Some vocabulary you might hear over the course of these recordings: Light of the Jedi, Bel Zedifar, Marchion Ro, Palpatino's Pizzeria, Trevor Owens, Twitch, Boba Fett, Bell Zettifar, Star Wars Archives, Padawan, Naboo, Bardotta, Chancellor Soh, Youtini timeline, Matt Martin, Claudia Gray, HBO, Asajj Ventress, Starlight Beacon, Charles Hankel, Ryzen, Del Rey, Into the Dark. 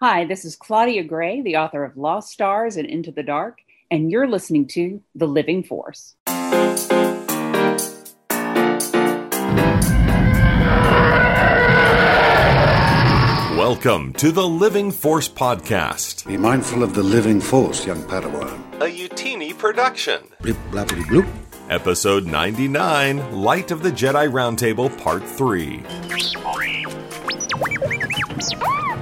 Hi, this is Claudia Gray, the author of Lost Stars and Into the Dark, and you're listening to The Living Force. Welcome to the Living Force Podcast. Be mindful of the Living Force, young Padawan. A Youtini production. Blip, blappity, bloop. Episode 99, Light of the Jedi Roundtable, Part 3.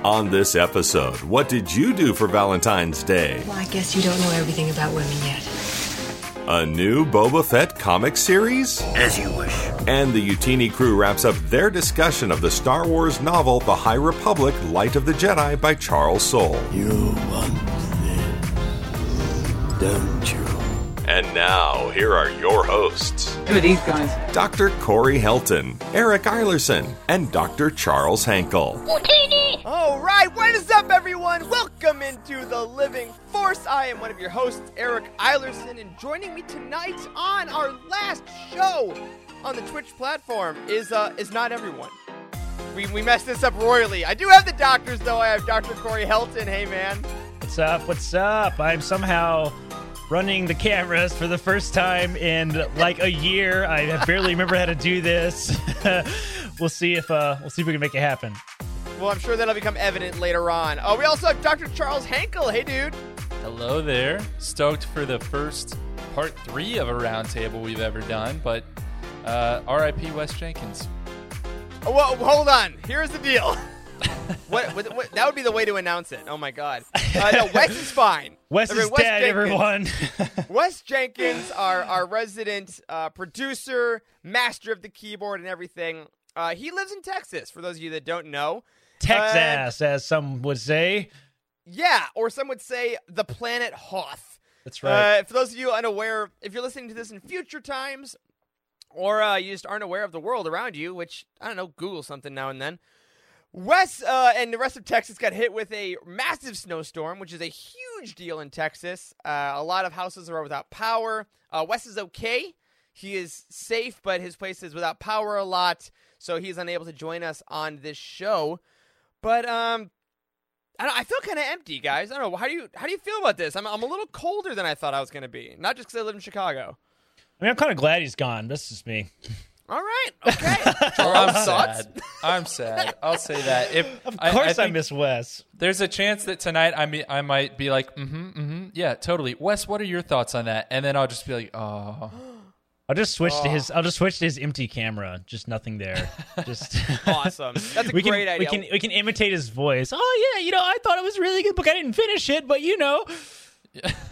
On this episode, what did you do for Valentine's Day? Well, I guess you don't know everything about women yet. A new Boba Fett comic series? As you wish. And the Youtini crew wraps up their discussion of the Star Wars novel, The High Republic, Light of the Jedi by Charles Soule. You want this, don't you? And now, here are your hosts. Who are these guys? Dr. Corey Helton, Eric Eilerson, and Dr. Charles Hankel. Youtini! All right, what is up, everyone? Welcome into the Living Force. I am one of your hosts, Eric Eilerson, and joining me tonight on our last show on the Twitch platform is not everyone. We messed this up royally. I do have the doctors, though. I have Dr. Corey Helton. Hey, man. What's up? What's up? I'm somehow running the cameras for the first time in like a year. I barely remember how to do this. We'll see if we can make it happen. Well, I'm sure that'll become evident later on. Oh, we also have Dr. Charles Hankel. Hey, dude. Hello there. Stoked for the first part 3 of a roundtable we've ever done, but R.I.P. Wes Jenkins. Oh, whoa, hold on. Here's the deal. What? That would be the way to announce it. Oh my God! No, Wes is fine. Wes is dead. Jenkins. Everyone. Wes Jenkins, our resident producer, master of the keyboard and everything. He lives in Texas. For those of you that don't know, Texas, as some would say. Yeah, or some would say the planet Hoth. That's right. For those of you unaware, if you're listening to this in future times, or you just aren't aware of the world around you, which I don't know, Google something now and then. Wes and the rest of Texas got hit with a massive snowstorm, which is a huge deal in Texas. A lot of houses are without power. Wes is okay. He is safe, but his place is without power a lot, so he's unable to join us on this show. But I feel kind of empty, guys. I don't know. How do you feel about this? I'm a little colder than I thought I was going to be, not just because I live in Chicago. I mean, I'm kind of glad he's gone. That's just me. All right. Okay. I'm sad. I'll say that. Of course I miss Wes. There's a chance that tonight I might be like, yeah, totally. Wes, what are your thoughts on that? And then I'll just be like, oh. I'll just switch to his empty camera. Just nothing there. Just awesome. That's a great idea. We can imitate his voice. Oh yeah, I thought it was really good, but I didn't finish it. But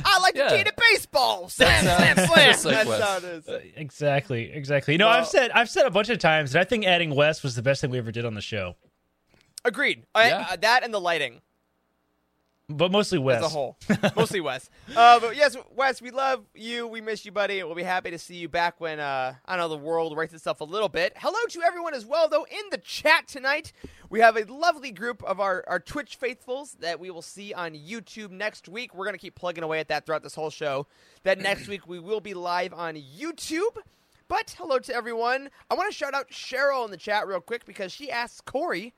I like to play baseball. Slam, slam, slam. That's how it is. Exactly. No, well, I've said a bunch of times that I think adding Wes was the best thing we ever did on the show. Agreed. Yeah. That and the lighting. But mostly Wes. As a whole. Mostly Wes. But yes, Wes, we love you. We miss you, buddy. We'll be happy to see you back when, the world rights itself a little bit. Hello to everyone as well, though, in the chat tonight. We have a lovely group of our Twitch faithfuls that we will see on YouTube next week. We're going to keep plugging away at that throughout this whole show. That next week we will be live on YouTube. But hello to everyone. I want to shout out Cheryl in the chat real quick because she asks Corey,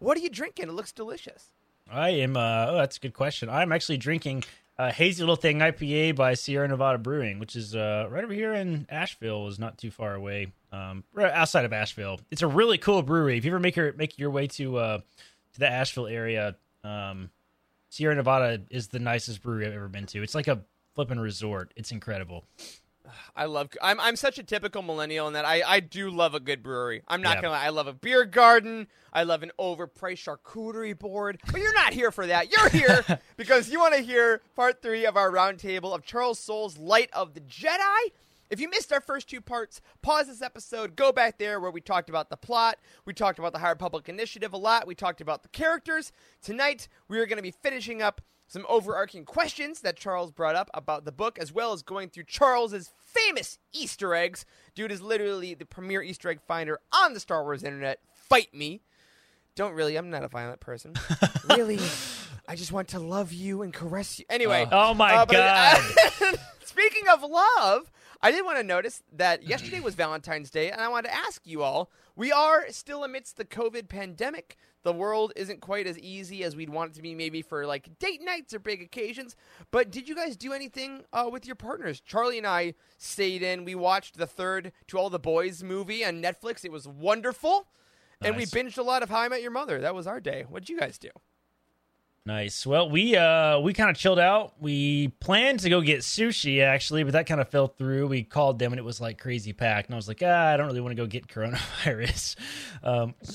what are you drinking? It looks delicious. I am, that's a good question. I'm actually drinking a hazy little thing IPA by Sierra Nevada Brewing, which is right over here in Asheville, is not too far away, right outside of Asheville. It's a really cool brewery. If you ever make your way to the Asheville area, Sierra Nevada is the nicest brewery I've ever been to. It's like a flipping resort. It's incredible. I'm such a typical millennial in that I do love a good brewery. I'm not going to lie. I love a beer garden. I love an overpriced charcuterie board. But you're not here for that. You're here because you want to hear part 3 of our roundtable of Charles Soule's Light of the Jedi. If you missed our first 2 parts, pause this episode, go back there where we talked about the plot. We talked about the High Republic Initiative a lot. We talked about the characters. Tonight, we are going to be finishing up some overarching questions that Charles brought up about the book, as well as going through Charles's famous Easter eggs. Dude is literally the premier Easter egg finder on the Star Wars internet. Fight me. Don't really. I'm not a violent person. Really. I just want to love you and caress you. Anyway. Oh my God. Speaking of love, I did want to notice that yesterday was Valentine's Day, and I wanted to ask you all, we are still amidst the COVID pandemic. The world isn't quite as easy as we'd want it to be maybe for like date nights or big occasions. But did you guys do anything with your partners? Charlie and I stayed in. We watched the third To All the Boys movie on Netflix. It was wonderful. Nice. And we binged a lot of How I Met Your Mother. That was our day. What did you guys do? Nice. Well, we kind of chilled out. We planned to go get sushi, actually, but that kind of fell through. We called them, and it was like crazy packed. And I was like, I don't really want to go get coronavirus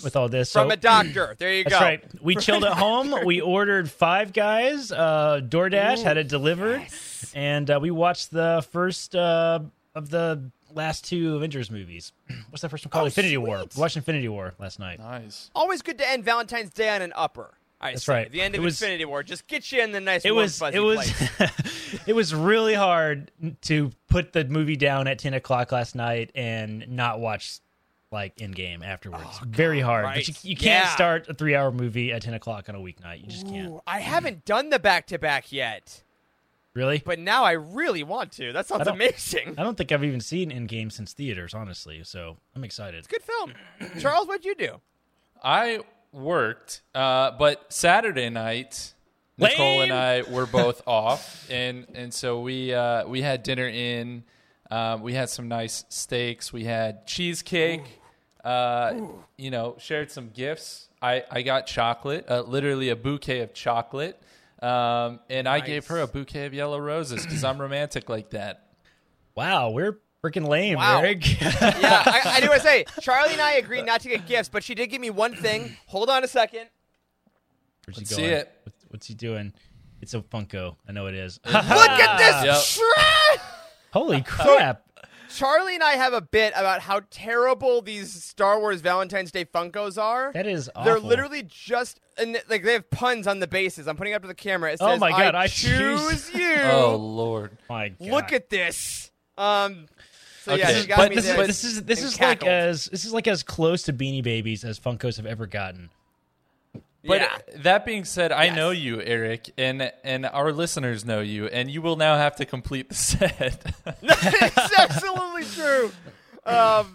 with all this. From a doctor. There you go. That's right. We chilled at home. We ordered Five Guys, DoorDash, had it delivered. Yes. And we watched the first of the last two Avengers movies. What's that first one called? Infinity War. We watched Infinity War last night. Nice. Always good to end Valentine's Day on an upper. That's right. The end of Infinity War just gets you in the nice warm fuzzy place. It was really hard to put the movie down at 10 o'clock last night and not watch like Endgame afterwards. Oh, God, very hard. Right. But you can't start a 3-hour movie at 10 o'clock on a weeknight. You just can't. I haven't done the back-to-back yet. Really? But now I really want to. That sounds amazing. I don't think I've even seen Endgame since theaters, honestly. So I'm excited. It's a good film. Charles, what'd you do? I worked, but Saturday night, Nicole and I were both off, and so we had dinner in. We had some nice steaks. We had cheesecake. Ooh. You know, shared some gifts. I got chocolate, literally a bouquet of chocolate, and I gave her a bouquet of yellow roses because I'm romantic like that. Wow, we're freaking lame, Eric. Yeah, I do want to say, Charlie and I agreed not to get gifts, but she did give me one thing. Hold on a second. Let's see it. What's he doing? It's a Funko. I know it is. Look at this trash! Holy crap. Charlie and I have a bit about how terrible these Star Wars Valentine's Day Funkos are. That is awful. They're literally just, like, they have puns on the bases. I'm putting it up to the camera. It says, oh my God, I choose you. Oh, Lord. My God. Look at this. So okay. Yeah, but this is like as close to Beanie Babies as Funkos have ever gotten. But that being said, I know you, Eric, and our listeners know you, and you will now have to complete the set. It's absolutely true. But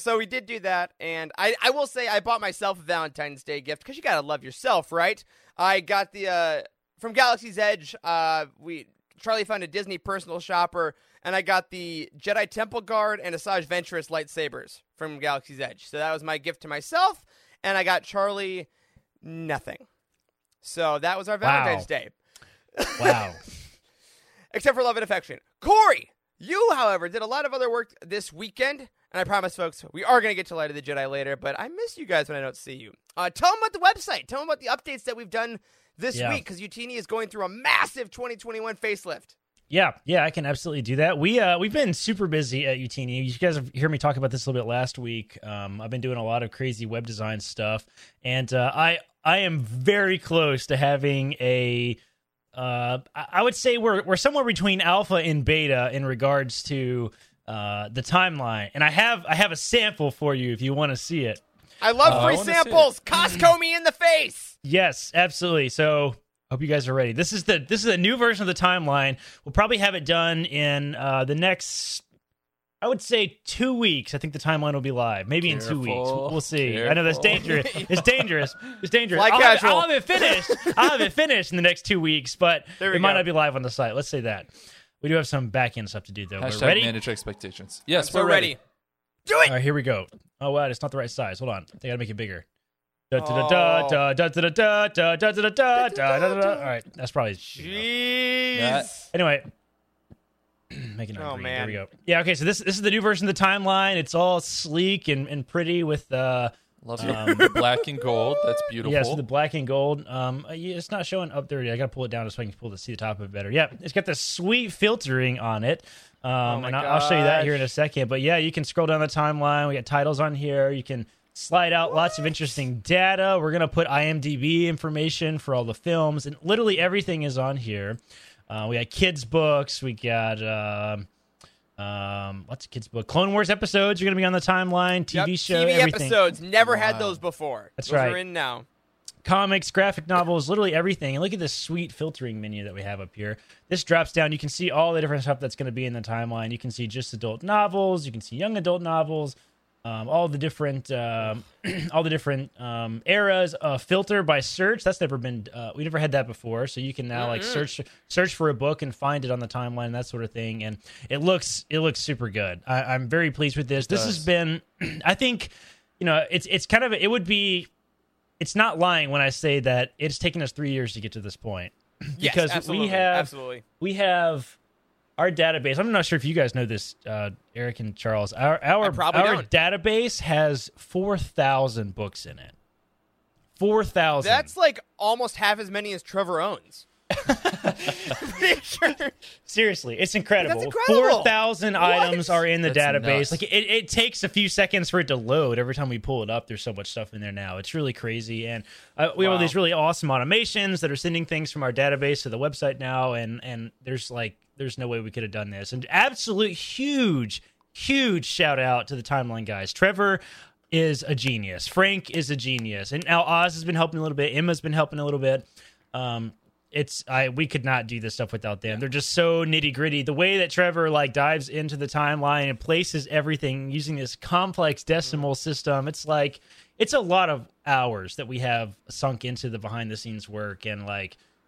so we did do that, and I will say I bought myself a Valentine's Day gift because you gotta love yourself, right? I got the from Galaxy's Edge. Charlie found a Disney personal shopper, and I got the Jedi Temple Guard and Asajj Ventress lightsabers from Galaxy's Edge. So that was my gift to myself, and I got Charlie nothing. So that was our Valentine's Day. Wow. Except for love and affection. Corey, you, however, did a lot of other work this weekend, and I promise, folks, we are going to get to Light of the Jedi later, but I miss you guys when I don't see you. Tell them about the website. Tell them about the updates that we've done this week, because Youtini is going through a massive 2021 facelift. Yeah, I can absolutely do that. We've been super busy at Youtini. You guys have heard me talk about this a little bit last week. I've been doing a lot of crazy web design stuff, and I am very close to having a. I would say we're somewhere between alpha and beta in regards to the timeline, and I have a sample for you if you want to see it. I love free samples. Costco me in the face. Yes, absolutely. So hope you guys are ready. This is the new version of the timeline. We'll probably have it done in the next, I would say, 2 weeks. I think the timeline will be live. Maybe in 2 weeks. We'll see. Careful. I know that's dangerous. It's dangerous. I'll have it finished in the next 2 weeks, but it might not be live on the site. Let's say that. We do have some back-end stuff to do, though. Hashtag we're ready. Manage expectations. Yes, we're ready. Do it! All right, here we go. Oh, wow, it's not the right size. Hold on. They got to make it bigger. All right, that's probably... Jeez. Anyway. Making it. Oh, man. Here we go. Yeah, okay, so this is the new version of the timeline. It's all sleek and pretty with... Love the black and gold. That's beautiful. Yeah, so the black and gold. It's not showing up there yet. I got to pull it down so I can see the top of it better. Yeah, it's got this sweet filtering on it. I'll show you that here in a second. But yeah, you can scroll down the timeline. We got titles on here. You can slide out lots of interesting data. We're going to put IMDb information for all the films. And literally everything is on here. We got kids' books. We got lots of kids' books. Clone Wars episodes are going to be on the timeline. TV shows. TV everything. Episodes. Never had those before. That's right. Those are in now. comics, graphic novels, literally everything. And look at this sweet filtering menu that we have up here. This drops down. You can see all the different stuff that's going to be in the timeline. You can see just adult novels. You can see young adult novels. All the different eras. Filter by search. That's never been. We never had that before. So you can now like search for a book and find it on the timeline and that sort of thing. And it looks super good. I'm very pleased with this. This has been. I think it's kind of it would be. It's not lying when I say that it's taken us 3 years to get to this point. Because we have our database. I'm not sure if you guys know this, Eric and Charles. Our database has 4,000 books in it. 4,000. That's like almost half as many as Trevor Owens. Sure. Seriously, it's incredible. 4,000 items are in the database. Nuts. Like it takes a few seconds for it to load. Every time we pull it up, there's so much stuff in there now. It's really crazy, and we have all these really awesome automations that are sending things from our database to the website now. And there's no way we could have done this. And absolute huge shout out to the timeline guys. Trevor is a genius. Frank is a genius, and now Oz has been helping a little bit. Emma's been helping a little bit. We could not do this stuff without them. They're just so nitty gritty. The way that Trevor dives into the timeline and places everything using this complex decimal system, it's a lot of hours that we have sunk into the behind the scenes work. And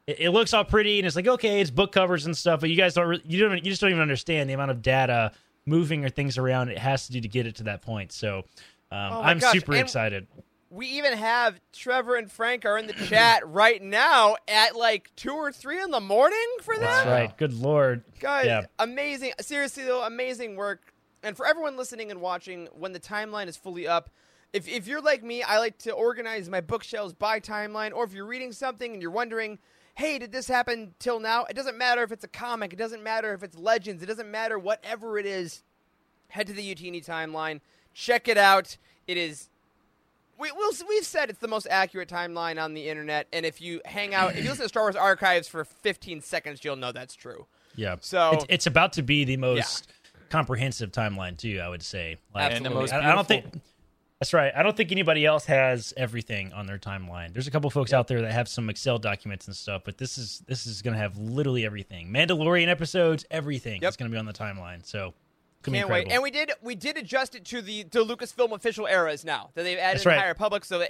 it looks all pretty and it's okay, it's book covers and stuff, but you guys you just don't even understand the amount of data moving or things around it has to do to get it to that point. So super excited. We even have Trevor and Frank are in the chat right now at 2 or 3 in the morning for that. That's right. Good Lord. Guys, amazing. Seriously, though, amazing work. And for everyone listening and watching, when the timeline is fully up, if you're like me, I like to organize my bookshelves by timeline. Or if you're reading something and you're wondering, hey, did this happen till now? It doesn't matter if it's a comic. It doesn't matter if it's Legends. It doesn't matter whatever it is. Head to the Youtini timeline. Check it out. It is... We've said it's the most accurate timeline on the internet, and if you listen to Star Wars Archives for 15 seconds, you'll know that's true. Yeah. So it's about to be the most comprehensive timeline too, I would say. And the most beautiful. That's right. I don't think anybody else has everything on their timeline. There's a couple folks out there that have some Excel documents and stuff, but this is going to have literally everything. Mandalorian episodes, everything is going to be on the timeline. So. Can't wait. And we did adjust it to the Lucasfilm official eras now that they've added High Republic, so the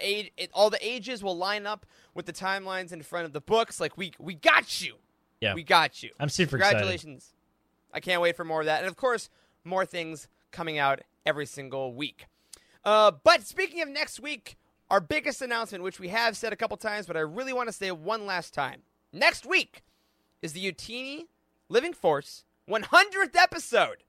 all the ages will line up with the timelines in front of the books. We got you. Yeah, we got you. I'm super excited. Congratulations. I can't wait for more of that, and of course more things coming out every single week. But speaking of next week, our biggest announcement, which we have said a couple times, but I really want to say one last time. Next week is the Youtini Living Force 100th episode.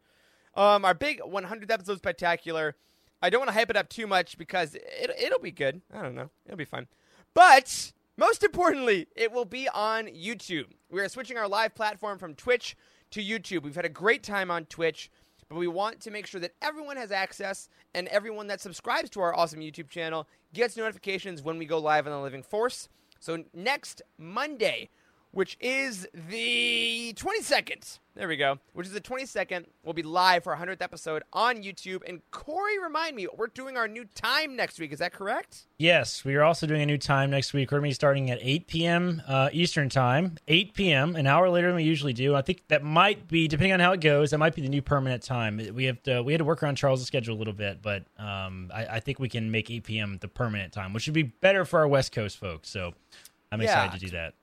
Our big 100th episode spectacular. I don't want to hype it up too much because it'll be good. I don't know. It'll be fun. But most importantly, it will be on YouTube. We are switching our live platform from Twitch to YouTube. We've had a great time on Twitch, but we want to make sure that everyone has access and everyone that subscribes to our awesome YouTube channel gets notifications when we go live on the Living Force. So next Monday, which is the 22nd. There we go. Which is the 22nd. We'll be live for our 100th episode on YouTube. And Corey, remind me, we're doing our new time next week. Is that correct? Yes, we are also doing a new time next week. We're going to be starting at 8 p.m. Eastern time. 8 p.m., an hour later than we usually do. I think that might be, depending on how it goes, that might be the new permanent time. We had to work around Charles' schedule a little bit, but I think we can make 8 p.m. the permanent time, which would be better for our West Coast folks. So I'm excited to do that.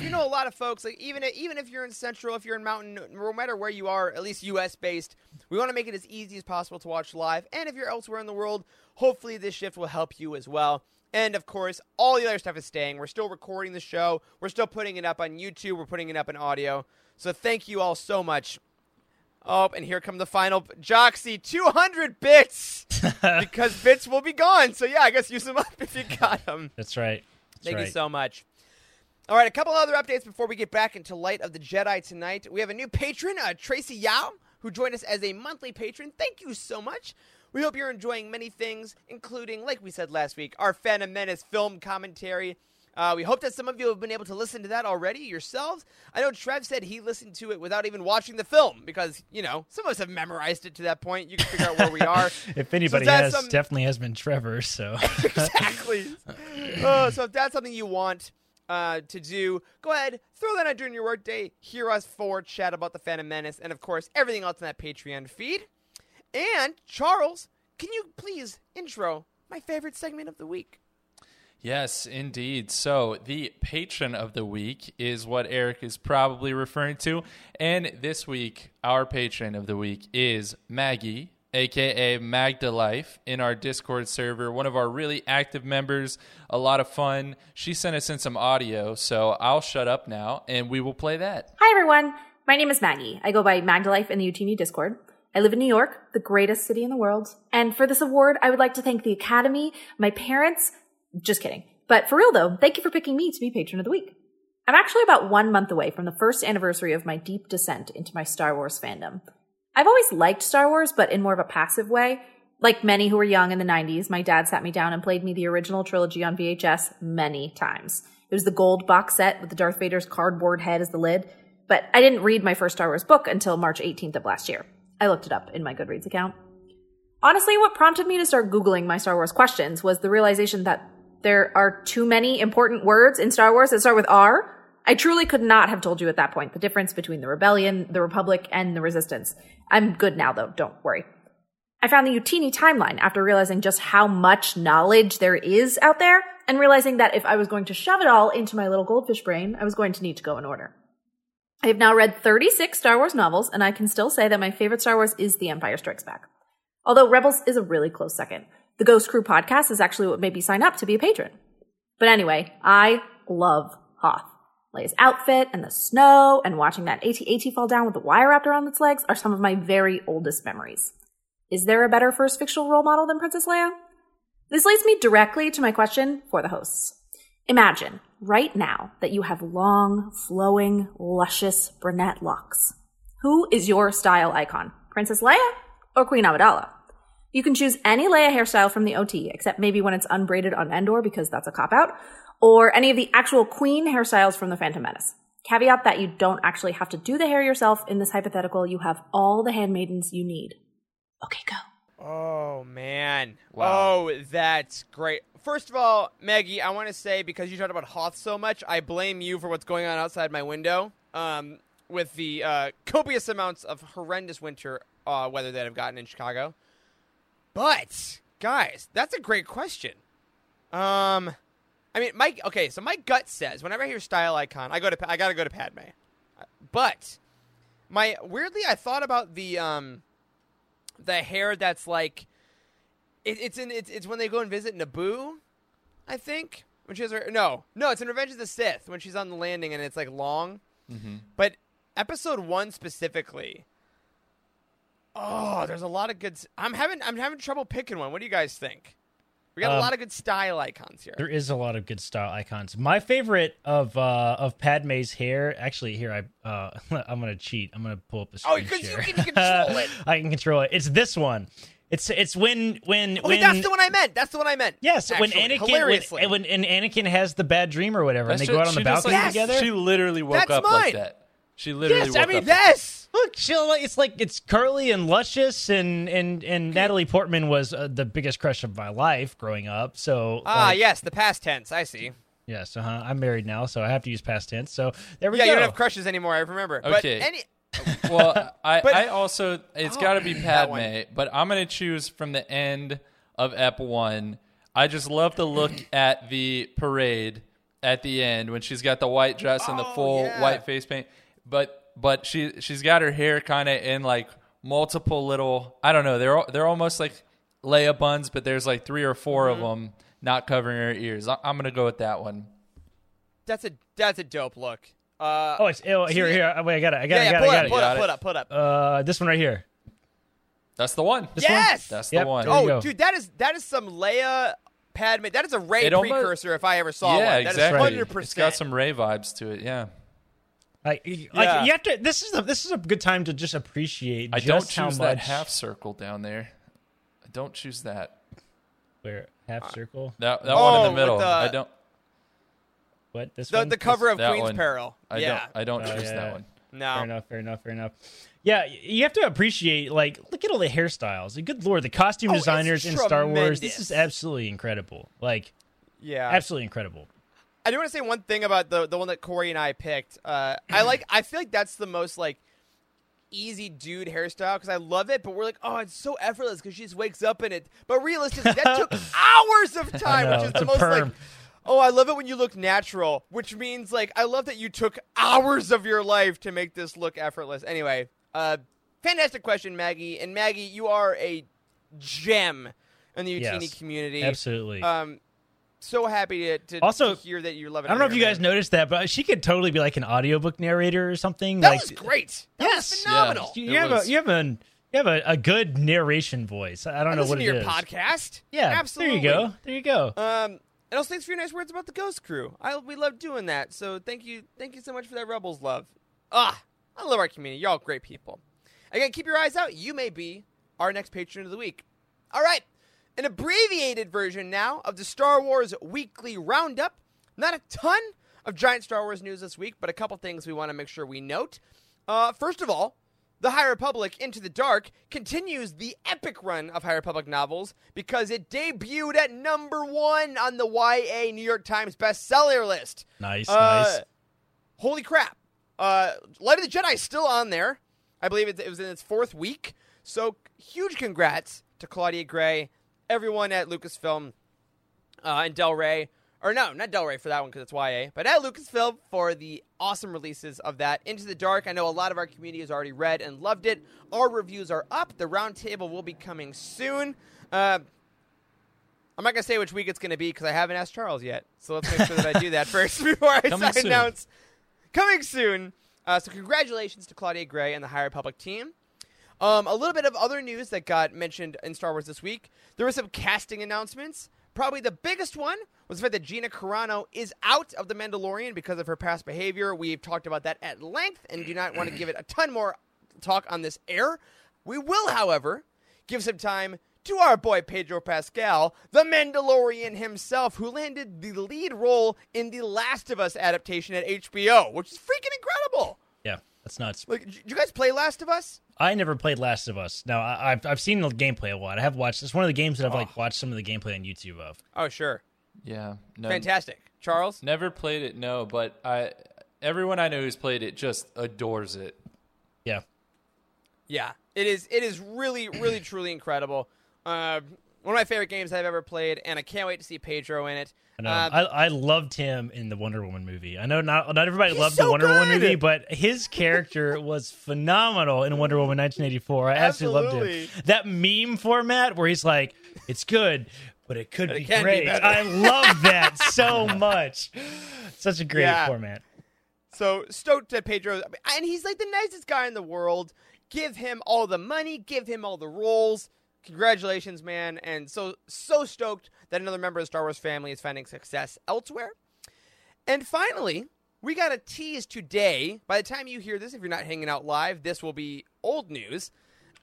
You know, a lot of folks, even if you're in Central, if you're in Mountain, no matter where you are, at least U.S.-based, we want to make it as easy as possible to watch live. And if you're elsewhere in the world, hopefully this shift will help you as well. And, of course, all the other stuff is staying. We're still recording the show. We're still putting it up on YouTube. We're putting it up in audio. So thank you all so much. Oh, and here come the final Joxy 200 bits because bits will be gone. So, I guess use them up if you got them. That's right. Thank you so much. All right, a couple other updates before we get back into Light of the Jedi tonight. We have a new patron, Tracy Yao, who joined us as a monthly patron. Thank you so much. We hope you're enjoying many things, including, like we said last week, our Phantom Menace film commentary. We hope that some of you have been able to listen to that already yourselves. I know Trev said he listened to it without even watching the film because, you know, some of us have memorized it to that point. You can figure out where we are. If anybody has, definitely has been Trevor, so. Exactly. So if that's something you want to do, go ahead, throw that out during your workday, hear us forward chat about The Phantom Menace, and, of course, everything else in that Patreon feed. And, Charles, can you please intro my favorite segment of the week? Yes, indeed. So the patron of the week is what Eric is probably referring to. And this week, our patron of the week is Maggie, a.k.a. Magdalife, in our Discord server, one of our really active members, a lot of fun. She sent us in some audio, so I'll shut up now, and we will play that. Hi, everyone. My name is Maggie. I go by Magdalife in the Youtini Discord. I live in New York, the greatest city in the world. And for this award, I would like to thank the Academy, my parents. Just kidding. But for real, though, thank you for picking me to be patron of the week. I'm actually about 1 month away from the first anniversary of my deep descent into my Star Wars fandom. I've always liked Star Wars, but in more of a passive way. Like many who were young in the 90s, my dad sat me down and played me the original trilogy on VHS many times. It was the gold box set with the Darth Vader's cardboard head as the lid. But I didn't read my first Star Wars book until March 18th of last year. I looked it up in my Goodreads account. Honestly, what prompted me to start Googling my Star Wars questions was the realization that there are too many important words in Star Wars that start with R. I truly could not have told you at that point the difference between the Rebellion, the Republic, and the Resistance. I'm good now, though. Don't worry. I found the Youtini timeline after realizing just how much knowledge there is out there and realizing that if I was going to shove it all into my little goldfish brain, I was going to need to go in order. I have now read 36 Star Wars novels, and I can still say that my favorite Star Wars is The Empire Strikes Back. Although Rebels is a really close second. The Ghost Crew podcast is actually what made me sign up to be a patron. But anyway, I love Hoth. Leia's outfit and the snow and watching that AT-AT fall down with the wire wrapped around its legs are some of my very oldest memories. Is there a better first fictional role model than Princess Leia? This leads me directly to my question for the hosts. Imagine, right now, that you have long, flowing, luscious brunette locks. Who is your style icon? Princess Leia or Queen Amidala? You can choose any Leia hairstyle from the OT, except maybe when it's unbraided on Endor because that's a cop-out, or any of the actual Queen hairstyles from The Phantom Menace. Caveat that you don't actually have to do the hair yourself in this hypothetical. You have all the handmaidens you need. Okay, go. Oh, man. Wow. Oh, that's great. First of all, Maggie, I want to say, because you talked about Hoth so much, I blame you for what's going on outside my window with the copious amounts of horrendous winter weather that I've gotten in Chicago. But, guys, that's a great question. I mean, my gut says, whenever I hear style icon, I gotta go to Padme. But, weirdly, I thought about the hair that's like, it's when they go and visit Naboo, I think. When she has her, no, it's in Revenge of the Sith, when she's on the landing and it's like long. Mm-hmm. But episode 1 specifically. Oh, there's a lot of good. I'm having trouble picking one. What do you guys think? We got a lot of good style icons here. There is a lot of good style icons. My favorite of Padme's hair, actually. Here I'm gonna cheat. I'm gonna pull up the screen. Oh, because you can control it. I can control it. It's this one. It's when that's the one I meant. Yes, actually, when Anakin has the bad dream or whatever, and they go out on the balcony together. She literally woke up like that. She literally woke up. Look, it's curly and luscious, and Natalie Portman was the biggest crush of my life growing up. So yes, the past tense. I see. Yes, I'm married now, so I have to use past tense. So there we go. Yeah, you don't have crushes anymore. I remember. Okay. I got to be Padme, but I'm gonna choose from the end of Ep 1. I just love to look at the parade at the end when she's got the white dress and the full white face paint, but she's got her hair kind of in like multiple little, I don't know, they're almost like Leia buns, but there's like 3 or 4 mm-hmm. of them not covering her ears. I'm gonna go with that one. That's a dope look. Here. Wait, I got it. This one right here. That's the one. That's the one. Oh, dude, that is some Leia Padme. That is a Rey precursor if I ever saw one. That is 100%. It's got some Rey vibes to it. Yeah. You have to. This is a good time to just appreciate. I don't choose that half circle down there. I don't choose that. Where half circle? That one in the middle. I don't. What? This the, one? The cover of Queen's Peril. I don't choose that one. No. Fair enough. Yeah, you have to appreciate, like, look at all the hairstyles. Good lord, the costume designers in Star Wars. This is absolutely incredible. Like, yeah, absolutely incredible. I do want to say one thing about the one that Corey and I picked. I feel like that's the most, like, easy dude hairstyle because I love it, but we're like, oh, it's so effortless because she just wakes up in it. But realistically, that took hours of time, which is the most, perm. Like... Oh, I love it when you look natural, which means, like, I love that you took hours of your life to make this look effortless. Anyway, fantastic question, Maggie. And Maggie, you are a gem in the Youtini community. Absolutely. So happy to hear that you're loving it. I don't know if you guys noticed that, but she could totally be, like, an audiobook narrator or something. That was great. That was phenomenal. Yeah, you have a good narration voice. I don't know what it is. Listen to your podcast. Yeah, absolutely. There you go. And also, thanks for your nice words about the Ghost Crew. We love doing that, so thank you so much for that Rebels love. I love our community. You're all great people. Again, keep your eyes out. You may be our next patron of the week. All right, an abbreviated version now of the Star Wars Weekly Roundup. Not a ton of giant Star Wars news this week, but a couple things we want to make sure we note. First of all, The High Republic Into the Dark continues the epic run of High Republic novels because it debuted at #1 on the YA New York Times bestseller list. Nice. Holy crap. Light of the Jedi is still on there. I believe it was in its 4th week. So huge congrats to Claudia Gray, everyone at Lucasfilm, and Del Rey. Or no, not Del Rey for that one because it's YA, but at Lucasfilm for the awesome releases of that. Into the Dark, I know a lot of our community has already read and loved it. Our reviews are up. The roundtable will be coming soon. I'm not going to say which week it's going to be because I haven't asked Charles yet. So let's make sure that I do that first before I announce. Coming soon. So congratulations to Claudia Gray and the High Republic team. A little bit of other news that got mentioned in Star Wars this week. There were some casting announcements. Probably the biggest one was the fact that Gina Carano is out of The Mandalorian because of her past behavior. We've talked about that at length and do not want to give it a ton more talk on this air. We will, however, give some time to our boy Pedro Pascal, the Mandalorian himself, who landed the lead role in the Last of Us adaptation at HBO, which is freaking incredible. Yeah, that's nuts. Like, did you guys play Last of Us? I never played Last of Us. Now, I've seen the gameplay a lot. I have watched. It's one of the games that I've watched some of the gameplay on YouTube of. Oh, sure. Yeah. No, fantastic. Charles? Never played it, no, but everyone I know who's played it just adores it. Yeah. Yeah. It is really, really, truly incredible. One of my favorite games I've ever played, and I can't wait to see Pedro in it. I know. I loved him in the Wonder Woman movie. I know not everybody loved the Wonder Woman movie, but his character was phenomenal in Wonder Woman 1984. I absolutely loved him. That meme format where he's like, it's good, but it could be great. I love that so much. Such a great format. So stoked that Pedro, and he's like the nicest guy in the world. Give him all the money, give him all the roles. Congratulations, man, and so stoked that another member of the Star Wars family is finding success elsewhere. And finally, we got a tease today. By the time you hear this, if you're not hanging out live, this will be old news.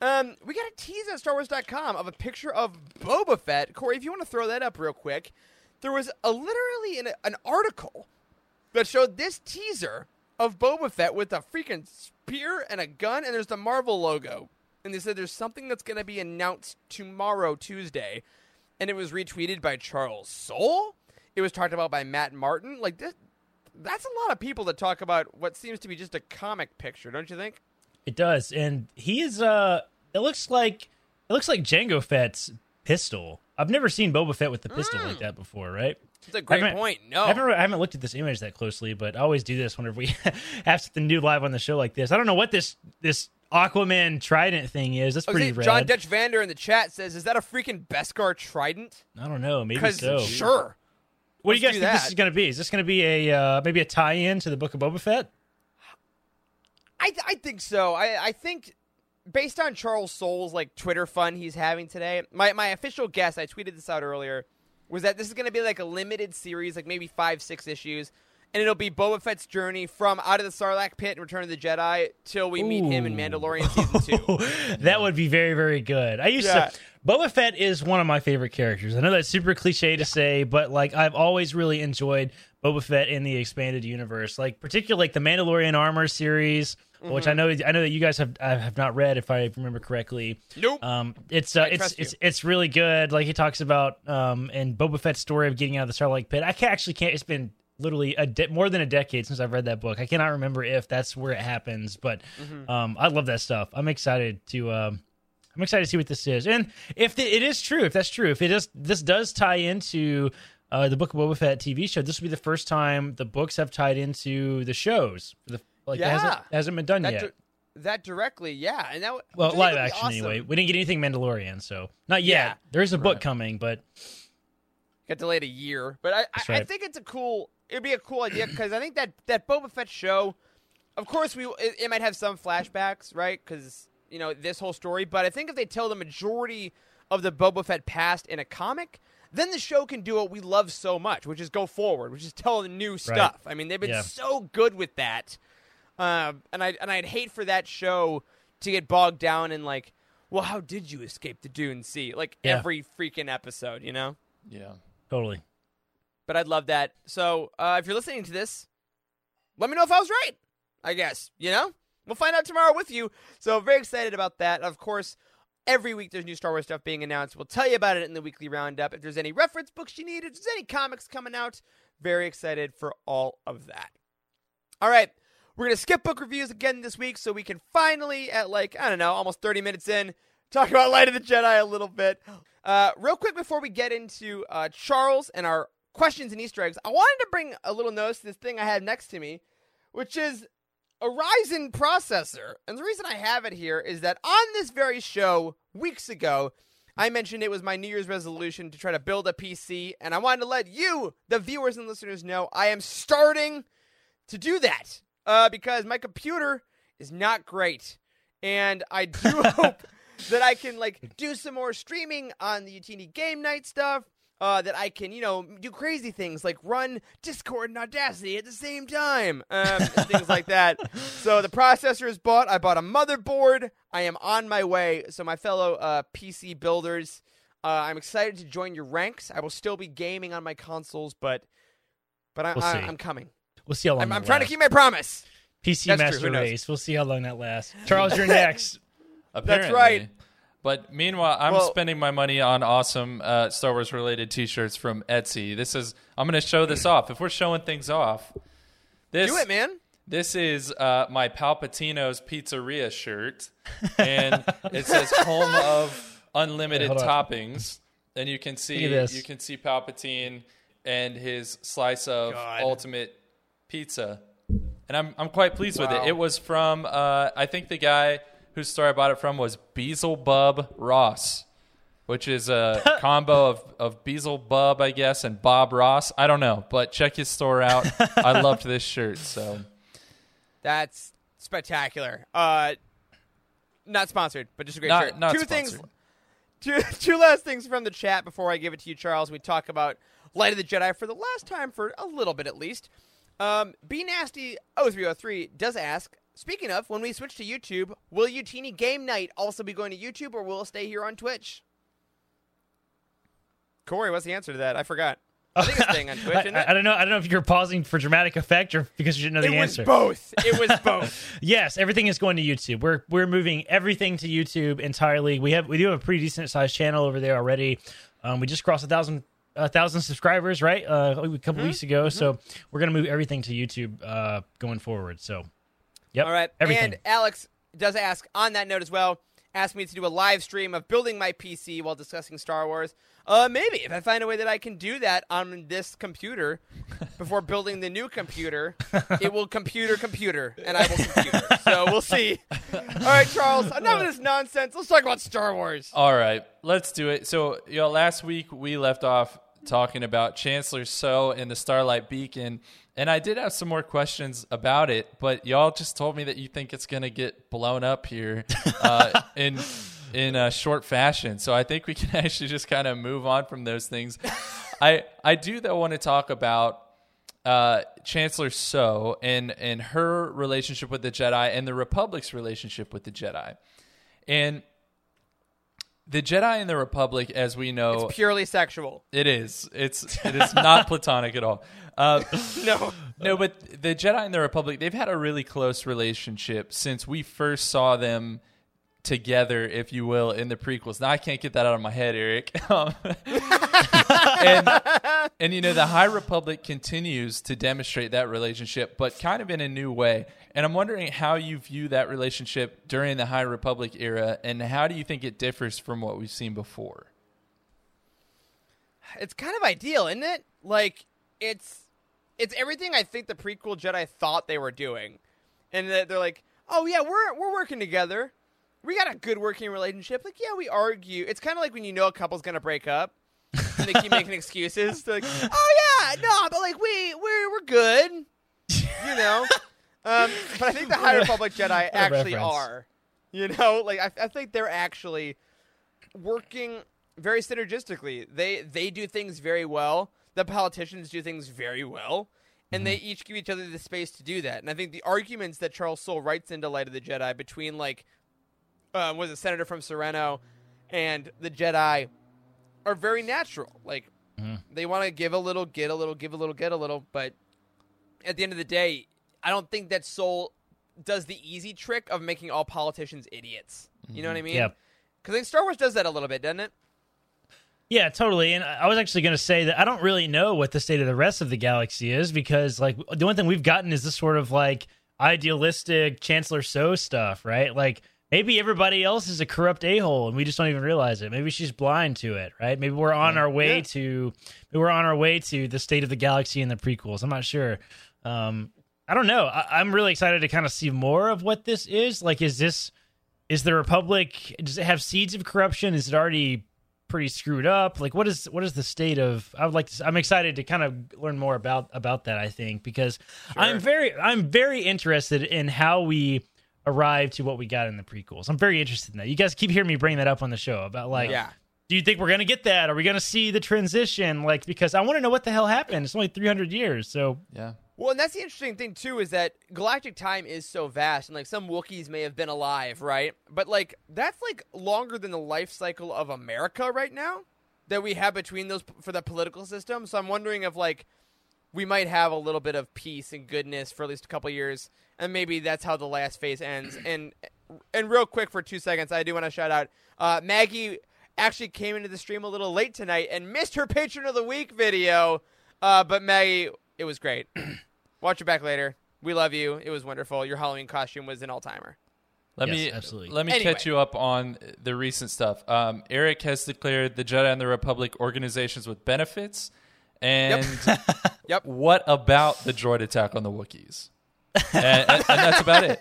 We got a tease at StarWars.com of a picture of Boba Fett. Corey, if you want to throw that up real quick. There was literally an article that showed this teaser of Boba Fett with a freaking spear and a gun, and there's the Marvel logo. And they said there's something that's going to be announced tomorrow, Tuesday. And it was retweeted by Charles Soule. It was talked about by Matt Martin. Like, that's a lot of people that talk about what seems to be just a comic picture, don't you think? It does. And he is, it looks like Jango Fett's pistol. I've never seen Boba Fett with the pistol like that before, right? That's a great point. No, I haven't looked at this image that closely, but I always do this whenever we have something new live on the show like this. I don't know what this Aquaman trident thing is. That's pretty rad. John Dutch Vander in the chat says, is that a freaking Beskar trident? I don't know. Maybe so. Sure. What do you guys think this is going to be? Is this going to be maybe a tie-in to the Book of Boba Fett? I think so. I think based on Charles Soule's like Twitter fun he's having today, my official guess, I tweeted this out earlier, was that this is going to be like a limited series, like maybe 5-6 issues. and it'll be Boba Fett's journey from out of the Sarlacc pit in Return of the Jedi till we meet him in Mandalorian Season 2. That would be very, very good. I used to... Boba Fett is one of my favorite characters. I know that's super cliche to say, but like I've always really enjoyed Boba Fett in the expanded universe, like particularly like the Mandalorian Armor series, which I know that you guys have not read, if I remember correctly. Nope. It's really good. Like he talks about in Boba Fett's story of getting out of the Starlight Pit. I can't. It's been literally more than a decade since I've read that book. I cannot remember if that's where it happens, but I love that stuff. I'm excited to. I'm excited to see what this is, and if it is true, if that's true, if it is, this does tie into the Book of Boba Fett TV show. This will be the first time the books have tied into the shows. It hasn't been done yet. That directly. And that live action awesome. Anyway. We didn't get anything Mandalorian, so not yet. Yeah. There is a book coming, but got delayed a year. But I think it's it'd be a cool idea because I think that Boba Fett show, of course, it might have some flashbacks, right? Because you know, this whole story, but I think if they tell the majority of the Boba Fett past in a comic, then the show can do what we love so much, which is go forward, which is tell the new stuff. I mean, they've been so good with that. And I'd hate for that show to get bogged down in like, well, how did you escape the Dune Sea? Like every freaking episode, you know? Yeah, totally. But I'd love that. So if you're listening to this, let me know if I was right, I guess, you know? We'll find out tomorrow with you. So very excited about that. Of course, every week there's new Star Wars stuff being announced. We'll tell you about it in the weekly roundup. If there's any reference books you need, if there's any comics coming out, very excited for all of that. All right. We're going to skip book reviews again this week so we can finally, at like, I don't know, almost 30 minutes in, talk about Light of the Jedi a little bit. Real quick before we get into Charles and our questions and Easter eggs, I wanted to bring a little notice to this thing I had next to me, which is a Ryzen processor, and the reason I have it here is that on this very show weeks ago, I mentioned it was my New Year's resolution to try to build a PC, and I wanted to let you, the viewers and listeners, know I am starting to do that because my computer is not great, and I do hope that I can like do some more streaming on the Youtini game night stuff. That I can, you know, do crazy things like run Discord and Audacity at the same time, things like that. So the processor is bought. I bought a motherboard. I am on my way. So my fellow PC builders, I'm excited to join your ranks. I will still be gaming on my consoles, but I'm coming. We'll see how long. I'm trying to keep my promise. PC That's Master Race. We'll see how long that lasts. Charles, you're next. Apparently. That's right. But meanwhile, I'm spending my money on awesome Star Wars related T-shirts from Etsy. I'm going to show this off. If we're showing things off, do it, man. This is my Palpatino's Pizzeria shirt, and it says "Home of Unlimited Toppings," and you can see Palpatine and his slice of ultimate pizza, and I'm quite pleased with it. It was from I think the guy whose store I bought it from was Beelzebub Ross, which is a combo of Beelzebub, I guess, and Bob Ross. I don't know, but check his store out. I loved this shirt. So that's spectacular. Not sponsored, but just a great shirt. Not sponsored. Two last things from the chat before I give it to you, Charles. We talk about Light of the Jedi for the last time for a little bit at least. Be Nasty 0303 does ask, speaking of, when we switch to YouTube, will Youtini Game Night also be going to YouTube, or will it stay here on Twitch? Corey, what's the answer to that? I forgot. I think it's staying on Twitch, isn't it? I don't know if you're pausing for dramatic effect or because you didn't know the answer. It was both. Yes, everything is going to YouTube. We're moving everything to YouTube entirely. We do have a pretty decent sized channel over there already. We just crossed 1,000 subscribers, right? A couple weeks ago. So we're going to move everything to YouTube going forward. So. Yep. All right. Everything. And Alex does ask, on that note as well, asked me to do a live stream of building my PC while discussing Star Wars. Maybe if I find a way that I can do that on this computer before building the new computer, it will computer, and I will computer. So we'll see. All right, Charles, enough of this nonsense. Let's talk about Star Wars. All right, let's do it. So, you know, last week we left off talking about Chancellor Soh and the Starlight Beacon, and I did have some more questions about it, but y'all just told me that you think it's going to get blown up here in short fashion. So I think we can actually just kind of move on from those things. I do, though, want to talk about Chancellor Soh and her relationship with the Jedi and the Republic's relationship with the Jedi. And the Jedi and the Republic, as we know... It's purely sexual. It is. It is not platonic at all. No. No, but the Jedi and the Republic, they've had a really close relationship since we first saw them together, if you will, in the prequels. Now, I can't get that out of my head, Eric. And, you know, the High Republic continues to demonstrate that relationship, but kind of in a new way. And I'm wondering how you view that relationship during the High Republic era, and how do you think it differs from what we've seen before? It's kind of ideal, isn't it? Like, it's everything I think the prequel Jedi thought they were doing. And they're like, oh, yeah, we're working together. We got a good working relationship. Like, yeah, we argue. It's kind of like when you know a couple's going to break up. And they keep making excuses. They're like, oh, yeah, no, but, like, we're good, you know. But I think the High Republic Jedi actually are, you know. Like, I think they're actually working very synergistically. They do things very well. The politicians do things very well. And they each give each other the space to do that. And I think the arguments that Charles Soule writes into Light of the Jedi between, like, was a senator from Serenno and the Jedi are very natural. Like, they want to give a little, get a little, give a little, get a little. But at the end of the day, I don't think that Soul does the easy trick of making all politicians idiots. You know what I mean? Yeah. Because I think Star Wars does that a little bit, doesn't it? Yeah, totally. And I was actually going to say that I don't really know what the state of the rest of the galaxy is, because, like, the one thing we've gotten is this sort of, like, idealistic Chancellor Soh stuff, right? Like, maybe everybody else is a corrupt a-hole and we just don't even realize it. Maybe she's blind to it, right? Maybe we're on our way to the state of the galaxy in the prequels. I'm not sure. I don't know. I'm really excited to kind of see more of what this is. Like, is the Republic, does it have seeds of corruption? Is it already pretty screwed up? Like, what is the state of? I'm excited to kind of learn more about that, I think, because I'm very interested in how we arrive to what we got in the prequels. I'm very interested in that. You guys keep hearing me bring that up on the show about, like, do you think we're going to get that? Are we going to see the transition? Like, because I want to know what the hell happened. It's only 300 years. So, yeah. Well, and that's the interesting thing too, is that galactic time is so vast, and, like, some Wookiees may have been alive, right? But, like, that's, like, longer than the life cycle of America right now that we have between those for the political system. So I'm wondering if, like, we might have a little bit of peace and goodness for at least a couple years, and maybe that's how the last phase ends. And real quick for 2 seconds, I do want to shout out Maggie actually came into the stream a little late tonight and missed her Patron of the Week video. But Maggie, it was great. Watch it back later. We love you. It was wonderful. Your Halloween costume was an all-timer. Let me catch you up on the recent stuff. Eric has declared the Jedi and the Republic organizations with benefits. And what about the droid attack on the Wookiees? And that's about it.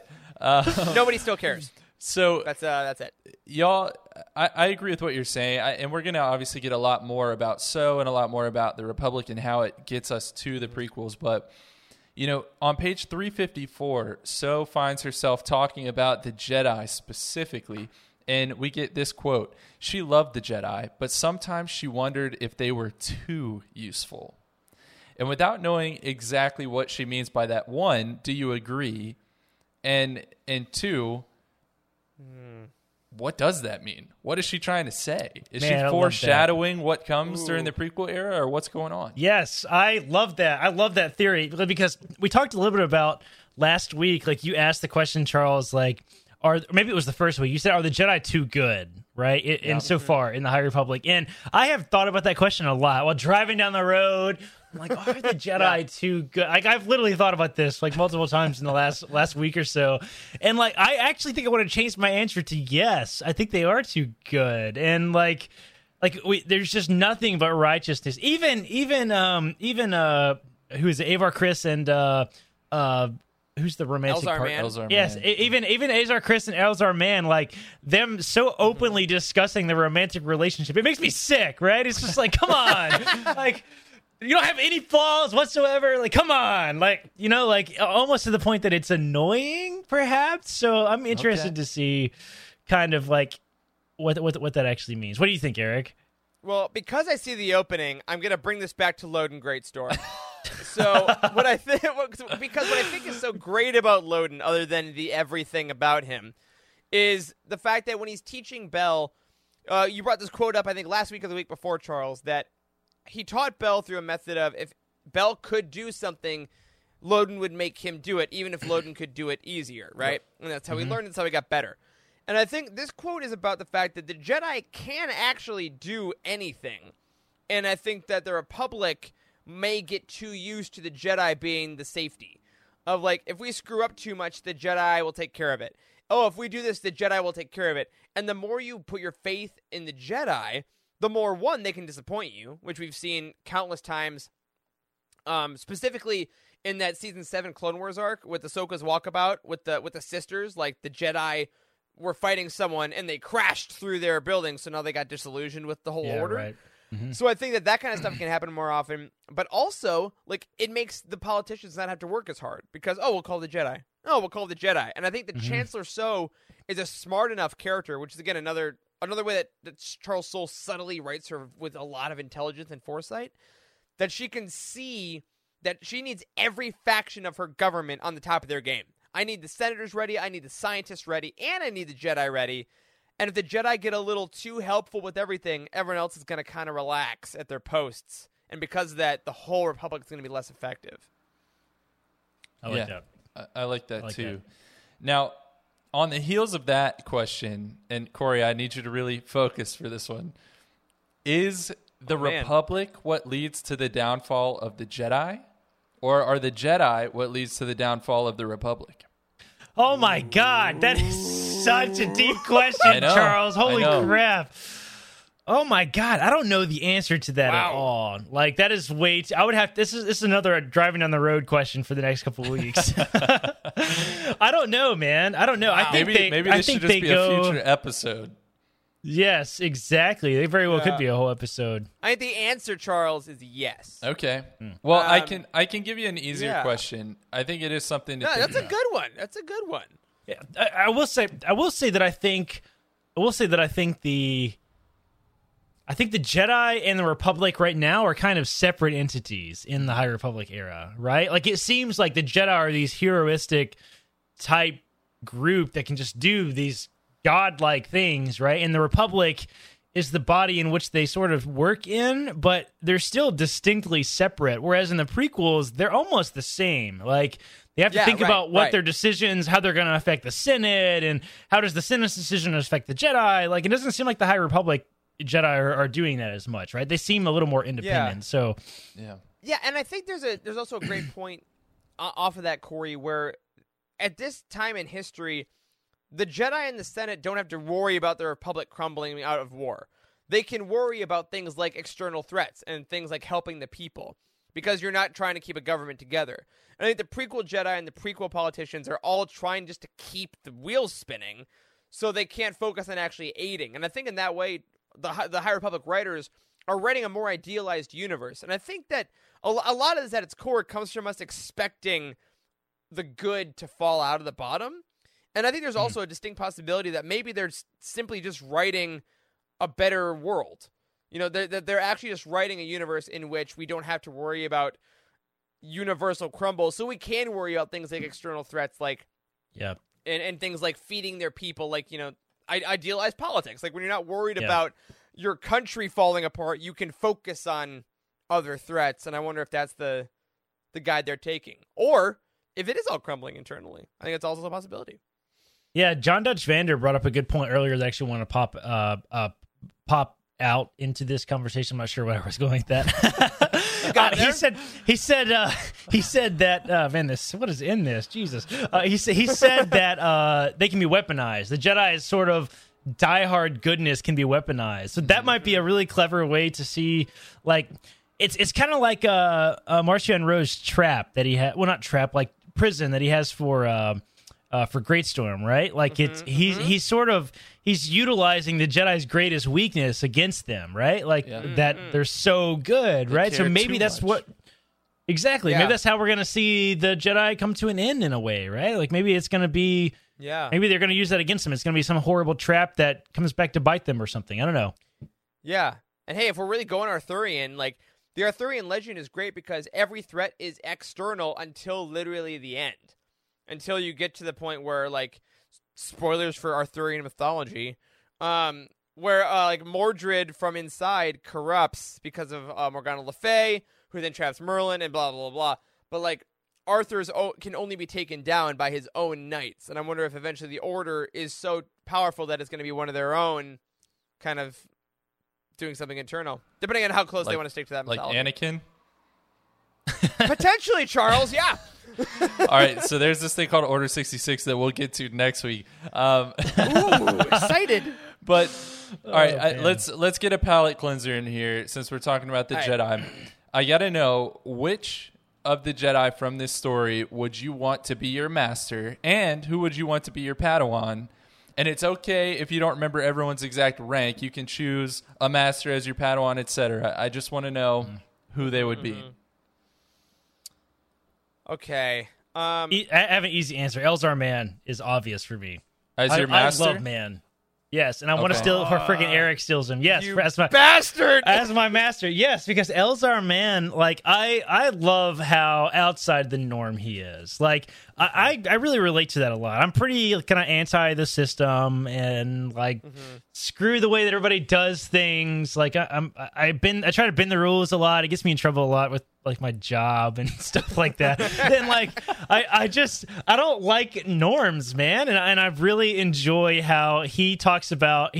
Nobody still cares. So that's it. Y'all, I agree with what you're saying. And we're going to obviously get a lot more about Soh and a lot more about the Republic and how it gets us to the prequels. But, you know, on page 354, Soh finds herself talking about the Jedi specifically. And we get this quote: "She loved the Jedi, but sometimes she wondered if they were too useful." And without knowing exactly what she means by that, one, do you agree? And two, what does that mean? What is she trying to say? Is she foreshadowing what comes during the prequel era, or what's going on? Yes, I love that. I love that theory, because we talked a little bit about last week. Like, you asked the question, Charles, like, maybe it was the first week. You said, are the Jedi too good, right? So far in the High Republic. And I have thought about that question a lot while driving down the road. I'm like, are the Jedi too good? Like, I've literally thought about this, like, multiple times in the last week or so. And, like, I actually think I would have changed my answer to yes. I think they are too good. And, like there's just nothing but righteousness. Even who is it? Avar Kriss and who's the romantic Elzar Mann? Elzar Mann. Yes, even Avar Kriss and Elzar Mann, like, them so openly discussing the romantic relationship. It makes me sick, right? It's just like, come on. Like, you don't have any flaws whatsoever. Like, come on. Like, you know, like, almost to the point that it's annoying, perhaps. So I'm interested to see kind of, like, what that actually means. What do you think, Eric? Well, because I see the opening, I'm going to bring this back to Load and Great Store. So what I think, because what I think is so great about Loden, other than the everything about him, is the fact that when he's teaching Bell, you brought this quote up, I think last week or the week before, Charles, that he taught Bell through a method of if Bell could do something, Loden would make him do it, even if Loden could do it easier, right? And that's how he learned. That's how he got better. And I think this quote is about the fact that the Jedi can actually do anything. And I think that the Republic may get too used to the Jedi being the safety. Of, like, if we screw up too much, the Jedi will take care of it. Oh, if we do this, the Jedi will take care of it. And the more you put your faith in the Jedi, the more, one, they can disappoint you, which we've seen countless times, specifically in that Season 7 Clone Wars arc with Ahsoka's walkabout, with the sisters, like, the Jedi were fighting someone, and they crashed through their building, so now they got disillusioned with the whole order. Right. Mm-hmm. So I think that that kind of stuff can happen more often, but also, like, it makes the politicians not have to work as hard, because, oh, we'll call the Jedi. Oh, we'll call the Jedi. And I think that Chancellor Soh is a smart enough character, which is, again, another way that Charles Soule subtly writes her with a lot of intelligence and foresight, that she can see that she needs every faction of her government on the top of their game. I need the senators ready, I need the scientists ready, and I need the Jedi ready. And if the Jedi get a little too helpful with everything, everyone else is going to kind of relax at their posts. And because of that, the whole Republic is going to be less effective. I like that. I like that, too. That. Now, on the heels of that question, and Corey, I need you to really focus for this one. Is the Republic what leads to the downfall of the Jedi? Or are the Jedi what leads to the downfall of the Republic? Oh, my God. That is such a deep question, Charles. Holy crap. Oh, my God. I don't know the answer to that at all. Like, that is way too... I would have... This is another driving down the road question for the next couple of weeks. I don't know, man. I don't know. Wow. I think maybe this should just be a future episode. Yes, exactly. They very well could be a whole episode. I think the answer, Charles, is yes. Okay. Well, I can give you an easier question. I think it is something to think about. That's a good one. Yeah. I think the Jedi and the Republic right now are kind of separate entities in the High Republic era, right? Like, it seems like the Jedi are these heroistic type group that can just do these godlike things, right? And the Republic is the body in which they sort of work in, but they're still distinctly separate. Whereas in the prequels, they're almost the same. Like, they have to think about their decisions, how they're going to affect the Senate, and how does the Senate's decision affect the Jedi? Like, it doesn't seem like the High Republic Jedi are doing that as much, right? They seem a little more independent. So, yeah, and I think there's also a great point off of that, Corey, where at this time in history, the Jedi and the Senate don't have to worry about the Republic crumbling out of war. They can worry about things like external threats and things like helping the people, because you're not trying to keep a government together. And I think the prequel Jedi and the prequel politicians are all trying just to keep the wheels spinning so they can't focus on actually aiding. And I think in that way, the High Republic writers are writing a more idealized universe. And I think that a lot of this at its core comes from us expecting the good to fall out of the bottom. And I think there's also a distinct possibility that maybe they're simply just writing a better world. You know, they're actually just writing a universe in which we don't have to worry about universal crumble, so we can worry about things like external threats, like and things like feeding their people, like, you know, idealized politics. Like, when you're not worried about your country falling apart, you can focus on other threats. And I wonder if that's the guide they're taking, or if it is all crumbling internally. I think it's also a possibility. Yeah, John Dutch Vander brought up a good point earlier that I actually want to pop out into this conversation. I'm not sure where I was going with that. He said that they can be weaponized. The Jedi is sort of diehard goodness can be weaponized. So that might be a really clever way to see, like, it's kind of like Marchion Ro's trap that he had. Well, not trap, like prison that he has for Great Storm, right? Like, he's utilizing the Jedi's greatest weakness against them, right? Like that they're so good, they right? So maybe that's what exactly. Yeah. Maybe that's how we're gonna see the Jedi come to an end in a way, right? Like, maybe it's gonna be maybe they're gonna use that against them. It's gonna be some horrible trap that comes back to bite them or something. I don't know. Yeah, and hey, if we're really going Arthurian, like, The Arthurian legend is great because every threat is external until literally the end. Until you get to the point where, like, spoilers for Arthurian mythology, where, like, Mordred from inside corrupts because of Morgana Le Fay, who then traps Merlin and blah, blah, blah. But, like, Arthur's can only be taken down by his own knights. And I wonder if eventually the Order is so powerful that it's going to be one of their own kind of doing something internal, depending on how close they want to stick to that mythology. Like Anakin? Potentially, Charles, yeah. All right, so there's this thing called Order 66 that we'll get to next week. Ooh, excited. But, all right, let's get a palate cleanser in here since we're talking about the Jedi. I got to know, which of the Jedi from this story would you want to be your master, and who would you want to be your Padawan? And it's okay if you don't remember everyone's exact rank. You can choose a master as your Padawan, etc. I just want to know who they would be. Okay. I have an easy answer. Elzar Mann is obvious for me. As your master? I love Mann. Yes, and I want to steal for freaking Eric steals him. Yes, as my bastard. As my master, yes, because Elzar Mann, like I love how outside the norm he is. Like I really relate to that a lot. I'm pretty kind of anti the system and like screw the way that everybody does things. Like I try to bend the rules a lot. It gets me in trouble a lot with like my job and stuff like that. And like I don't like norms, man. And I really enjoy how he talks about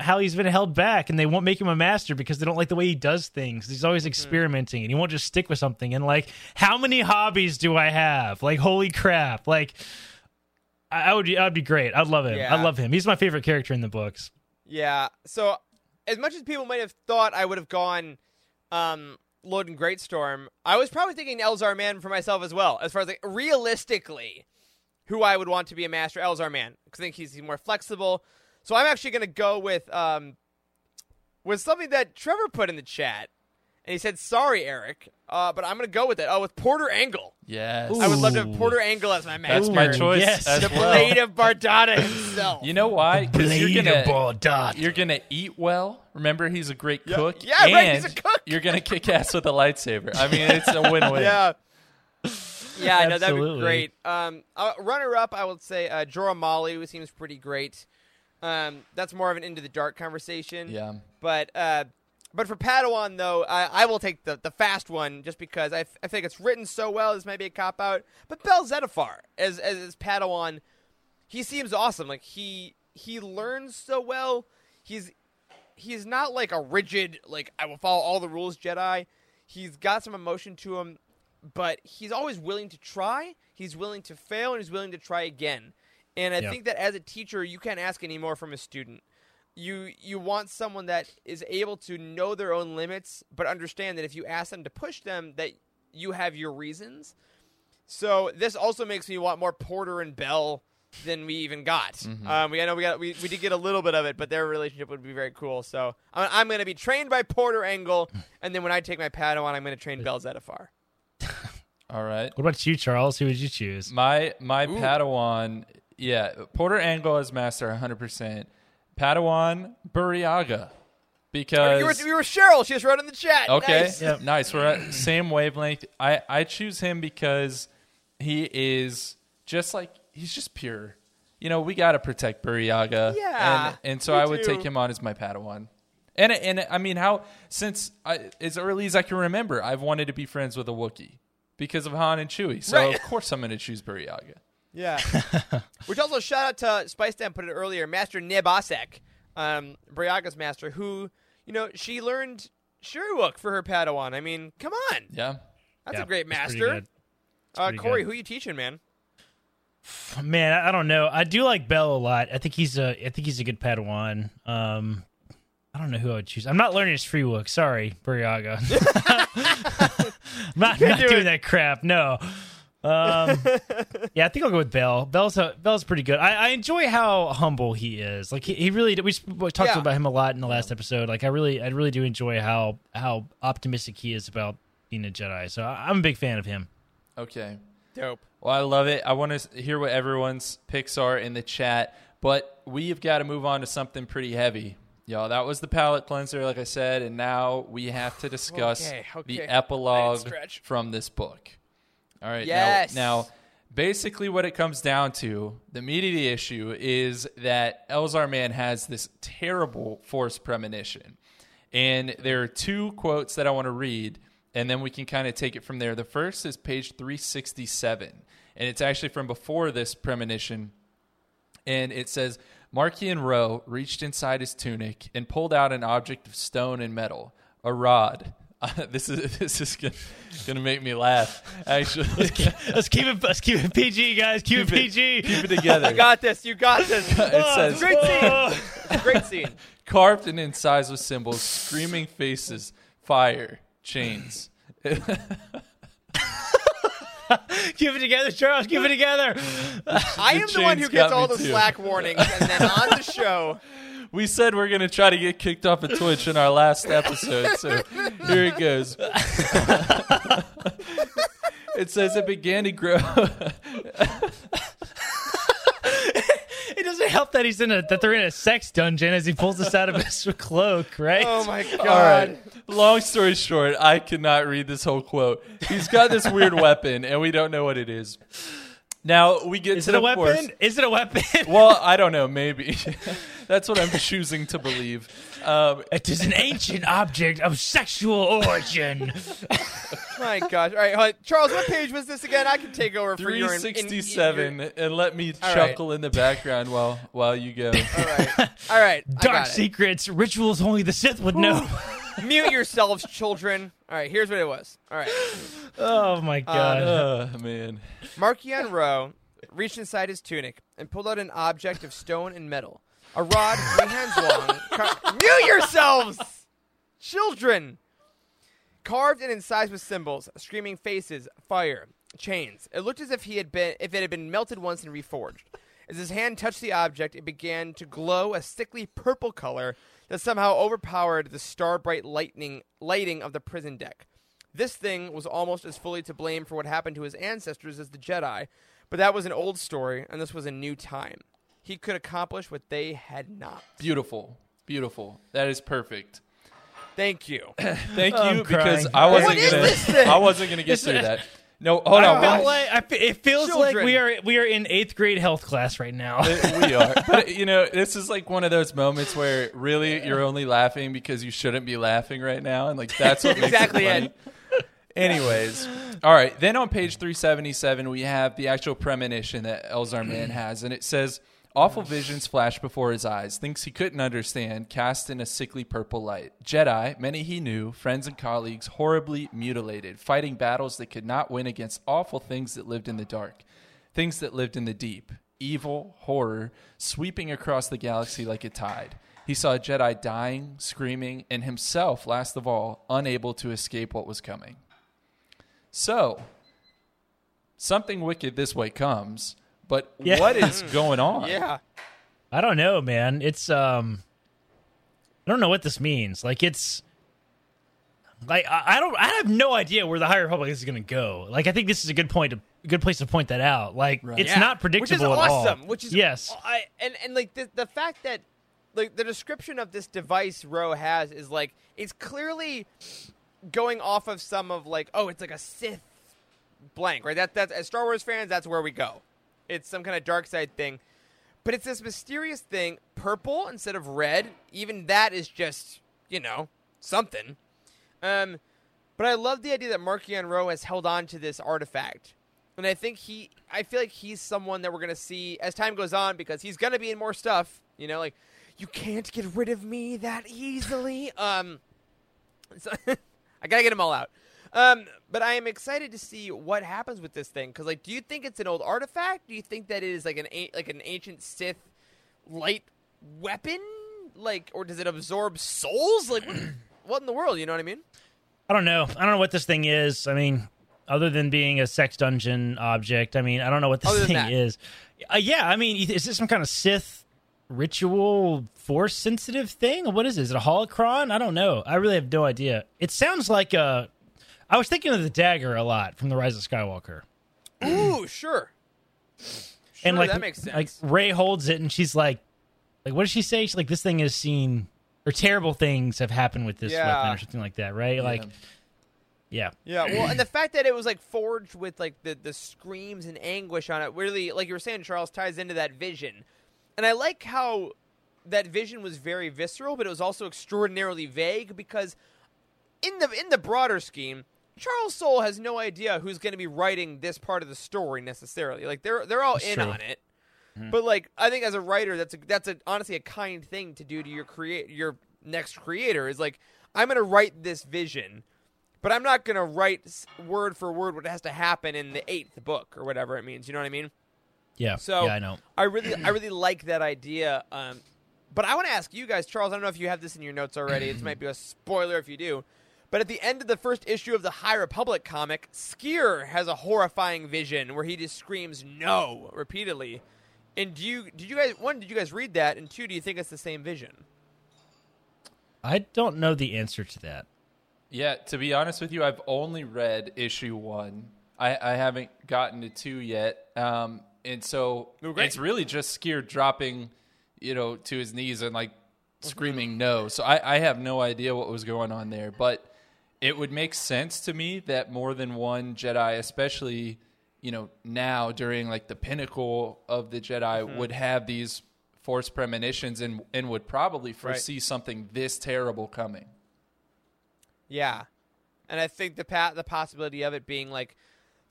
how he's been held back and they won't make him a master because they don't like the way he does things. He's always experimenting and he won't just stick with something. And like, how many hobbies do I have? Like, holy crap. Like I'd be great. I'd love him. Yeah. I love him. He's my favorite character in the books. Yeah. So as much as people might have thought I would have gone Lord and Greatstorm, I was probably thinking Elzar Mann for myself as well, as far as like realistically who I would want to be a master. Elzar Mann, because I think he's more flexible. So I'm actually going to go with something that Trevor put in the chat, and he said, sorry, Eric, but I'm going to go with it. Oh, with Porter Engle. Yes. Ooh. I would love to have Porter Engle as my master. That's my choice. Yes. As the Blade of Bardotta himself. You know why? Because you're going to eat well. Remember, he's a great cook. Yeah, and right, he's a cook. You're going to kick ass with a lightsaber. I mean, it's a win-win. Yeah, I know. That would be great. Runner-up, I would say Jorah Mali, who seems pretty great. That's more of an Into the Dark conversation. Yeah. But for Padawan, though, I will take the fast one just because I think it's written so well. This might be a cop-out. But Bel Zedifar, as Padawan, he seems awesome. Like, he learns so well. He's not, like, a rigid, like, I will follow all the rules Jedi. He's got some emotion to him, but he's always willing to try. He's willing to fail, and he's willing to try again. And I think that as a teacher, you can't ask any more from a student. You want someone that is able to know their own limits, but understand that if you ask them to push them, that you have your reasons. So this also makes me want more Porter and Bel than we even got. We did get a little bit of it, but their relationship would be very cool. So I'm going to be trained by Porter Engle, and then when I take my Padawan, I'm going to train Bel Zedifar. All right. What about you, Charles? Who would you choose? My Padawan, Porter Engle as master, 100%. Padawan Burryaga, because you were Cheryl. She just wrote in the chat. Okay, nice. We're at same wavelength. I choose him because he is just like, he's just pure. You know, we got to protect Burryaga. Yeah, and so I would take him on as my Padawan. And I mean, as early as I can remember, I've wanted to be friends with a Wookiee because of Han and Chewie. So of course I'm going to choose Burryaga. Yeah. Which also, shout out to Spice Dan, put it earlier, Master Neb Asek, Briaga's master, who, you know, she learned Shirwook for her Padawan. I mean, come on. Yeah. That's a great master. Corey, who you teaching, man? Man, I don't know. I do like Bel a lot. I think he's a good Padawan. I don't know who I would choose. I'm not learning his free Wook. Sorry, Burryaga. I'm not doing that crap. No. I think I'll go with Bel. Bel's pretty good. I enjoy how humble he is. Like he really. We talked about him a lot in the last episode. Like I really do enjoy how optimistic he is about being a Jedi. So I'm a big fan of him. Okay, dope. Well, I love it. I want to hear what everyone's picks are in the chat, but we've got to move on to something pretty heavy. Yo, that was the palate cleanser, like I said, and now we have to discuss the epilogue from this book. All right. Yes. Now, basically what it comes down to, the meat of the issue, is that Elzar Mann has this terrible Force premonition. And there are two quotes that I want to read, and then we can kind of take it from there. The first is page 367, and it's actually from before this premonition. And it says, Marchion Ro reached inside his tunic and pulled out an object of stone and metal, a rod. This is going to make me laugh, actually. let's keep it PG, guys. Keep it PG. Keep it together. I got this. You got this. It says, Great scene. Carved and incised with symbols, screaming faces, fire, chains. Keep it together, Charles. Keep it together. I am the one who gets all the Slack warnings, and then on the show. We said we're going to try to get kicked off of Twitch in our last episode, so here it goes. It says it began to grow. It doesn't help that they're in a sex dungeon as he pulls this out of his cloak, right? Oh my God. All right. Long story short, I cannot read this whole quote. He's got this weird weapon, and we don't know what it is. Now we get to the force. Is it a weapon? Well, I don't know. Maybe. That's what I'm choosing to believe. It is an ancient object of sexual origin. My gosh. All right, Charles, what page was this again? I can take over for you. 367, and let me chuckle in the background while you go. All right. Dark secrets, rituals only the Sith would know. Mute yourselves, children. All right, here's what it was. All right. Oh, my God. Man. Marchion Ro reached inside his tunic and pulled out an object of stone and metal. A rod, 3 hands long. Mute yourselves, children. Carved and incised with symbols, screaming faces, fire, chains. It looked as if it had been melted once and reforged. As his hand touched the object, it began to glow a sickly purple color that somehow overpowered the star-bright lighting of the prison deck. This thing was almost as fully to blame for what happened to his ancestors as the Jedi, but that was an old story, and this was a new time. He could accomplish what they had not. Beautiful. Beautiful. That is perfect. Thank you. Thank you, because I wasn't gonna get through that. No, hold on. It feels like we are in 8th grade health class right now. We are. But, this is like one of those moments where really you're only laughing because you shouldn't be laughing right now. And like that's what exactly makes it funny. Anyways. All right. Then on page 377, we have the actual premonition that Elzar Mann has. And it says, awful visions flashed before his eyes, things he couldn't understand, cast in a sickly purple light. Jedi, many he knew, friends and colleagues, horribly mutilated, fighting battles that could not win against awful things that lived in the dark, things that lived in the deep, evil, horror, sweeping across the galaxy like a tide. He saw Jedi dying, screaming, and himself, last of all, unable to escape what was coming. So, something wicked this way comes... But what is going on? Yeah, I don't know, man. It's I don't know what this means. Like it's like I have no idea where the High Republic is going to go. Like I think this is a good place to point that out. Like it's not predictable at all. Which is awesome. Like the fact that like the description of this device Ro has is like it's clearly going off of some of like it's like a Sith blank, right? That's as Star Wars fans, that's where we go. It's some kind of dark side thing. But it's this mysterious thing, purple instead of red. Even that is just, something. But I love the idea that Marchion Ro has held on to this artifact. And I feel like he's someone that we're going to see as time goes on because he's going to be in more stuff. Like, you can't get rid of me that easily. So I got to get them all out. But I am excited to see what happens with this thing. Cause like, do you think it's an old artifact? Do you think that it is like an ancient Sith light weapon? Like, or does it absorb souls? Like what in the world? You know what I mean? I don't know. I don't know what this thing is. I mean, other than being a sex dungeon object, I mean, I don't know what this thing is. Yeah. I mean, is this some kind of Sith ritual force sensitive thing? What is it? Is it a holocron? I don't know. I really have no idea. It sounds like I was thinking of the dagger a lot from The Rise of Skywalker. Ooh, sure. And like, that makes sense. Like Rey holds it, and she's like, what does she say? She's like, this thing has seen or terrible things have happened with this weapon or something like that, right? Like, yeah. Well, and the fact that it was like forged with like the screams and anguish on it, really, like you were saying, Charles, ties into that vision. And I like how that vision was very visceral, but it was also extraordinarily vague, because in the broader scheme, Charles Soule has no idea who's going to be writing this part of the story necessarily. Like they're all in on it, but like I think as a writer, that's honestly a kind thing to do to your next creator. Is like, I'm going to write this vision, but I'm not going to write word for word what has to happen in the 8th book or whatever it means. You know what I mean? Yeah. So yeah, I know. I really like that idea. But I want to ask you guys, Charles. I don't know if you have this in your notes already. It might be a spoiler if you do. But at the end of the first issue of the High Republic comic, Skier has a horrifying vision where he just screams "no" repeatedly. And did you guys read that? And two, do you think it's the same vision? I don't know the answer to that. Yeah, to be honest with you, I've only read issue 1. I haven't gotten to 2 yet, and so it's really just Skier dropping, to his knees and like screaming no. So I have no idea what was going on there, but it would make sense to me that more than one Jedi, especially, now during like the pinnacle of the Jedi, would have these Force premonitions and would probably foresee something this terrible coming. Yeah. And I think the possibility of it being like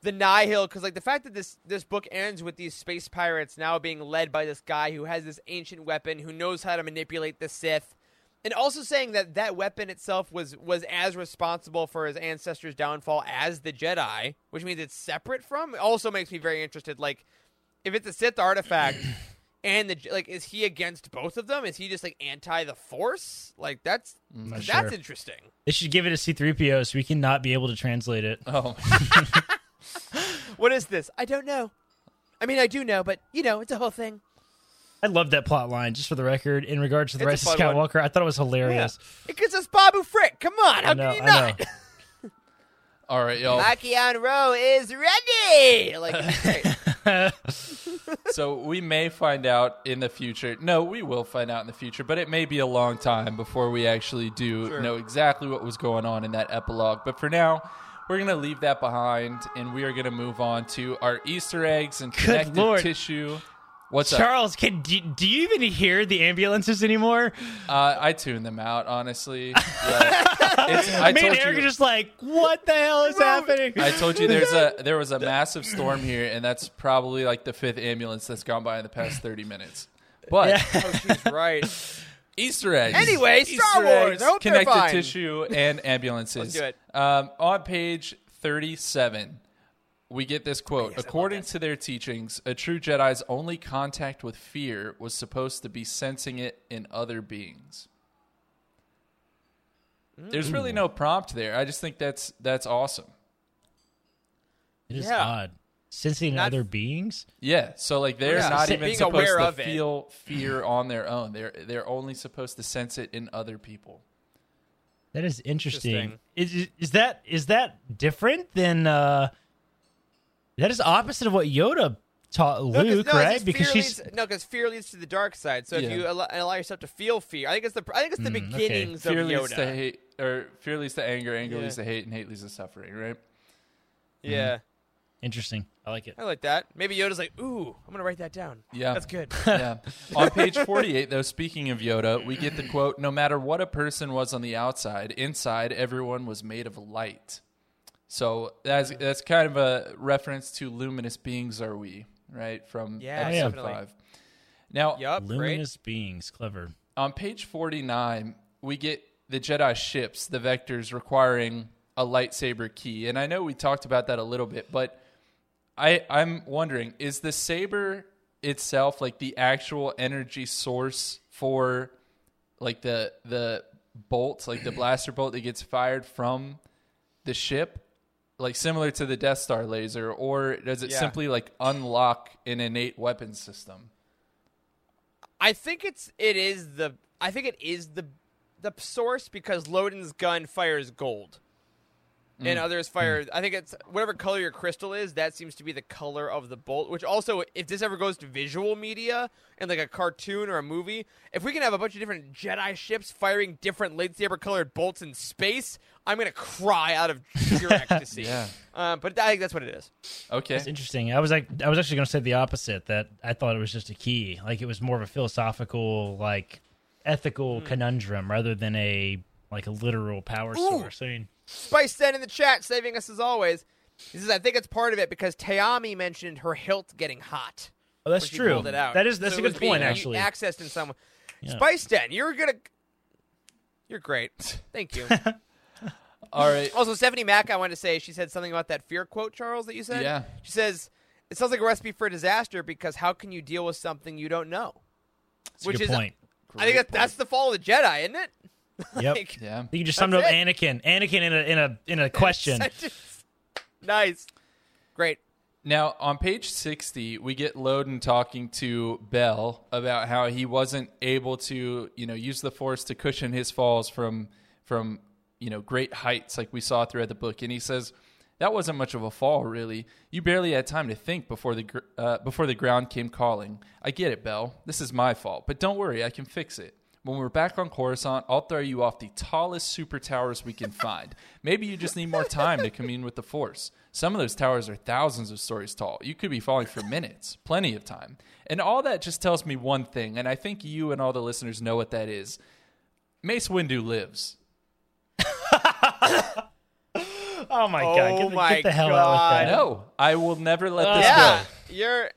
the Nihil, because like the fact that this book ends with these space pirates now being led by this guy who has this ancient weapon, who knows how to manipulate the Sith, and also saying that weapon itself was as responsible for his ancestors' downfall as the Jedi, which means it's separate from, also makes me very interested. Like, if it's a Sith artifact and is he against both of them? Is he just like anti the Force? Like that's sure. Interesting. They should give it a C-3PO so we can not be able to translate it. Oh. What is this? I don't know. I mean, I do know, but it's a whole thing. I love that plot line, just for the record. In regards to the Rise of Skywalker, I thought it was hilarious. Yeah. It gets us Babu Frick. Come on, how can you not? All right, y'all. Marchion Ro is ready. So we may find out in the future. No, we will find out in the future, but it may be a long time before we actually do know exactly what was going on in that epilogue. But for now, we're going to leave that behind, and we are going to move on to our Easter eggs and connective tissue. What's Charles, up? Charles, do you even hear the ambulances anymore? I tune them out, honestly. Me and Eric are just like, what the hell is happening? I told you there was a massive storm here, and that's probably like the 5th ambulance that's gone by in the past 30 minutes. But she's right. Easter eggs. Anyway, Star Wars. Connective tissue and ambulances. Let's do it. On page 37, we get this quote. According to their teachings, a true Jedi's only contact with fear was supposed to be sensing it in other beings. There's really no prompt there. I just think that's awesome. It is odd. Sensing other beings? Yeah. So like they're not even supposed to feel fear on their own. They're only supposed to sense it in other people. That is interesting. Is that different than that is opposite of what Yoda taught Luke, right? Because fear leads to the dark side. So if you allow yourself to feel fear, I think it's the beginnings of Yoda. Fear leads to hate, or fear leads to anger, anger leads to hate, and hate leads to suffering, right? Yeah. Mm-hmm. Interesting. I like it. I like that. Maybe Yoda's like, ooh, I'm going to write that down. Yeah. That's good. Yeah. On page 48, though, speaking of Yoda, we get the quote, no matter what a person was on the outside, inside, everyone was made of light. So that's kind of a reference to luminous beings are we, right? From episode 5. Now, luminous beings. Clever. On page 49, we get the Jedi ships, the vectors requiring a lightsaber key. And I know we talked about that a little bit, but I'm wondering, is the saber itself like the actual energy source for like the bolt, like the blaster bolt that gets fired from the ship, like similar to the Death Star laser, or does it simply like unlock an innate weapon system? I think it is the source, because Loden's gun fires gold. and others fire. I think it's whatever color your crystal is, that seems to be the color of the bolt, which also, if this ever goes to visual media and like a cartoon or a movie, if we can have a bunch of different Jedi ships firing different lightsaber-colored bolts in space, I'm going to cry out of pure ecstasy. Yeah. But I think that's what it is. Okay. That's interesting. I was actually going to say the opposite, that I thought it was just a key. Like, it was more of a philosophical, like, ethical conundrum rather than a literal power source. I mean, Spice said in the chat, saving us as always. He says, I think it's part of it because Tayami mentioned her hilt getting hot. Oh, that's true. That's so a good point, actually. Accessed in some way. Yeah. Spice Den, you're great. Thank you. All right. Also, Stephanie Mack, I wanted to say, she said something about that fear quote, Charles, that you said. Yeah. She says, it sounds like a recipe for disaster because how can you deal with something you don't know? That's a good point. I think that's the fall of the Jedi, isn't it? Yep. Like, yeah. You just summed up Anakin in a question. Nice. Great. Now, on page 60, we get Loden talking to Bell about how he wasn't able to, use the Force to cushion his falls from great heights like we saw throughout the book. And he says, that wasn't much of a fall, really. You barely had time to think before the ground came calling. I get it, Bell. This is my fault. But don't worry, I can fix it. When we're back on Coruscant, I'll throw you off the tallest super towers we can find. Maybe you just need more time to commune with the Force. Some of those towers are thousands of stories tall. You could be falling for minutes, plenty of time. And all that just tells me one thing, and I think you and all the listeners know what that is. Mace Windu lives. Oh my God. Get the hell out of that. No, I will never let this go.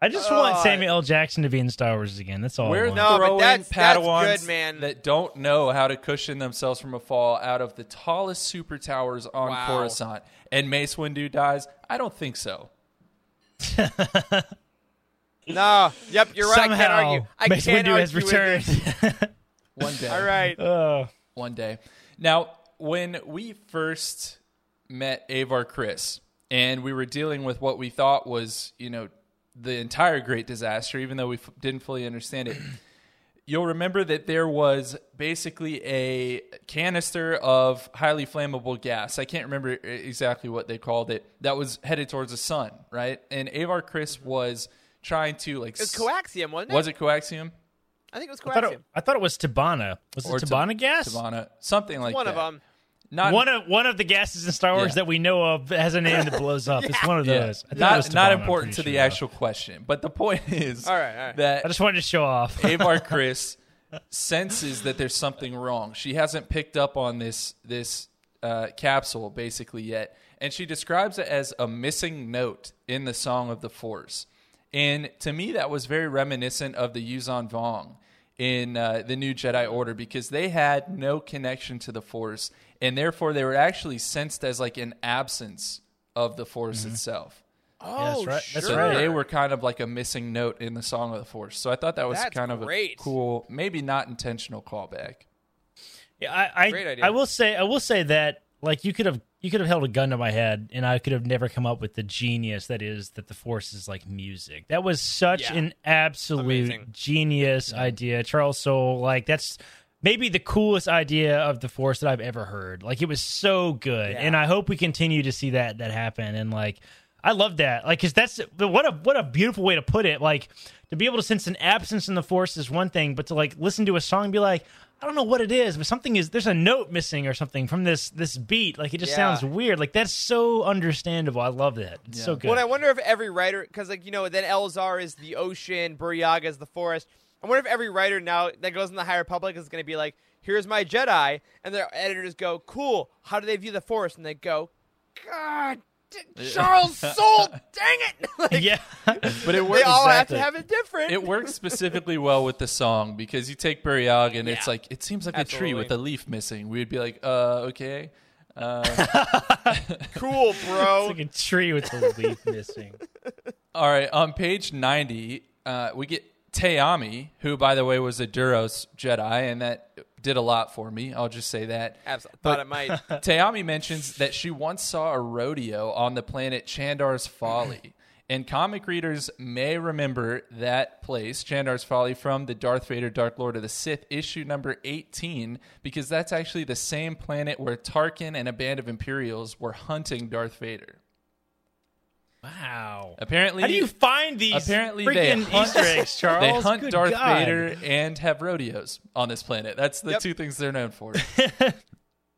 I just want Samuel L. Jackson to be in Star Wars again. That's all. We're throwing Padawans that don't know how to cushion themselves from a fall out of the tallest super towers on Coruscant. And Mace Windu dies? I don't think so. No. Yep, you're right. Somehow, I can't argue. Mace Windu has returned. One day. All right. One day. Now, when we first met Avar Kriss, and we were dealing with what we thought was, the entire great disaster, even though we didn't fully understand it. You'll remember that there was basically a canister of highly flammable gas. I can't remember exactly what they called it. That was headed towards the sun, right? And Avar Kriss was trying to like... It was coaxium, wasn't it? Was it coaxium? I think it was coaxium. I thought it was Tabana. Was it Tabana gas? Tabana, something like that. One of them. One of the gases in Star Wars that we know of has a name that blows up. It's one of those. Yeah. Not important to the actual question, but the point is that I just wanted to show off. Avar Kriss senses that there's something wrong. She hasn't picked up on this capsule basically yet, and she describes it as a missing note in the Song of the Force. And to me, that was very reminiscent of the Yuuzhan Vong in the New Jedi Order, because they had no connection to the Force, and therefore they were actually sensed as like an absence of the Force itself. Oh, yeah, that's right. They were kind of like a missing note in the Song of the Force. So I thought that was kind of a cool, maybe not intentional callback. Yeah, great idea. I will say that like you could have held a gun to my head, and I could have never come up with the genius that the Force is like music. That was such an absolute genius idea. Charles Soule, like that's maybe the coolest idea of the Force that I've ever heard. Like it was so good, and I hope we continue to see that happen. And like I love that, like because that's what a beautiful way to put it. Like to be able to sense an absence in the Force is one thing, but to like listen to a song and be like, I don't know what it is, but something is. There's a note missing or something from this beat. Like it just sounds weird. Like that's so understandable. I love that. It's so good. Well, I wonder if every writer, because like then Elzar is the ocean, Burryaga is the forest. I wonder if every writer now that goes in the High Republic is going to be like, "Here's my Jedi," and their editors go, "Cool. How do they view the Force?" And they go, "God, Charles Soule, dang it!" Like, but it works. They all have to have it different. It works specifically well with the song because you take Burryaga and it's like it seems like a tree with a leaf missing. We'd be like, okay, cool, bro." It's like a tree with a leaf missing. All right, on page 90, we get Tayami, who by the way was a Duros Jedi, and that did a lot for me. I'll just say that. Absolutely. Thought it might. Tayami mentions that she once saw a rodeo on the planet Chandar's Folly. And comic readers may remember that place, Chandar's Folly, from the Darth Vader Dark Lord of the Sith issue number 18, because that's actually the same planet where Tarkin and a band of Imperials were hunting Darth Vader. Wow. Apparently, how do you find these freaking Easter eggs, Charles? They hunt Darth Vader and have rodeos on this planet. That's the two things they're known for.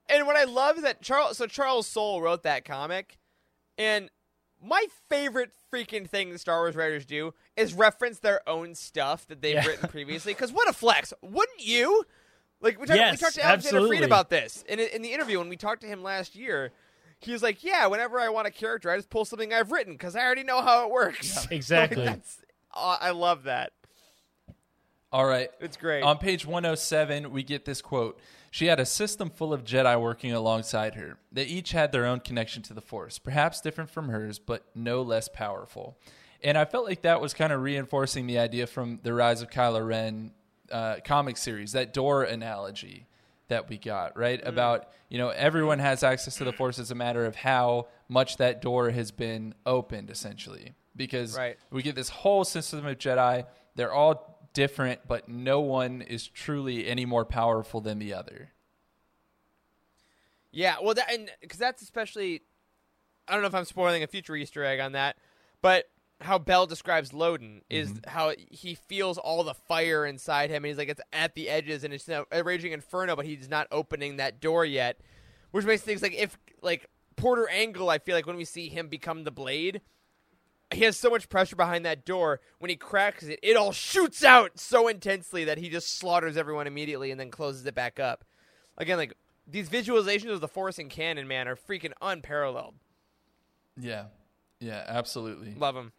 And what I love is that Charles Soule wrote that comic, and my favorite freaking thing the Star Wars writers do is reference their own stuff that they've written previously, because what a flex. Wouldn't you? Like, we talked to Alexander Freed about this in the interview when we talked to him last year. He was like, yeah, whenever I want a character, I just pull something I've written because I already know how it works. Yeah, exactly. Like, I love that. All right. It's great. On page 107, we get this quote. She had a system full of Jedi working alongside her. They each had their own connection to the Force, perhaps different from hers, but no less powerful. And I felt like that was kind of reinforcing the idea from the Rise of Kylo Ren comic series, that door analogy that we got, right? Mm. About, everyone has access to the Force as a matter of how much that door has been opened, essentially. Because we get this whole system of Jedi. They're all different, but no one is truly any more powerful than the other. Yeah, well, because that's especially, I don't know if I'm spoiling a future Easter egg on that, but how Bell describes Loden is how he feels all the fire inside him, and he's like, it's at the edges, and it's a raging inferno, but he's not opening that door yet, which makes things like, Porter Engle, I feel like when we see him become the Blade, he has so much pressure behind that door. When he cracks it, it all shoots out so intensely that he just slaughters everyone immediately and then closes it back up. Again, like, these visualizations of the Force and canon, man, are freaking unparalleled. Yeah. Yeah, absolutely. Love them.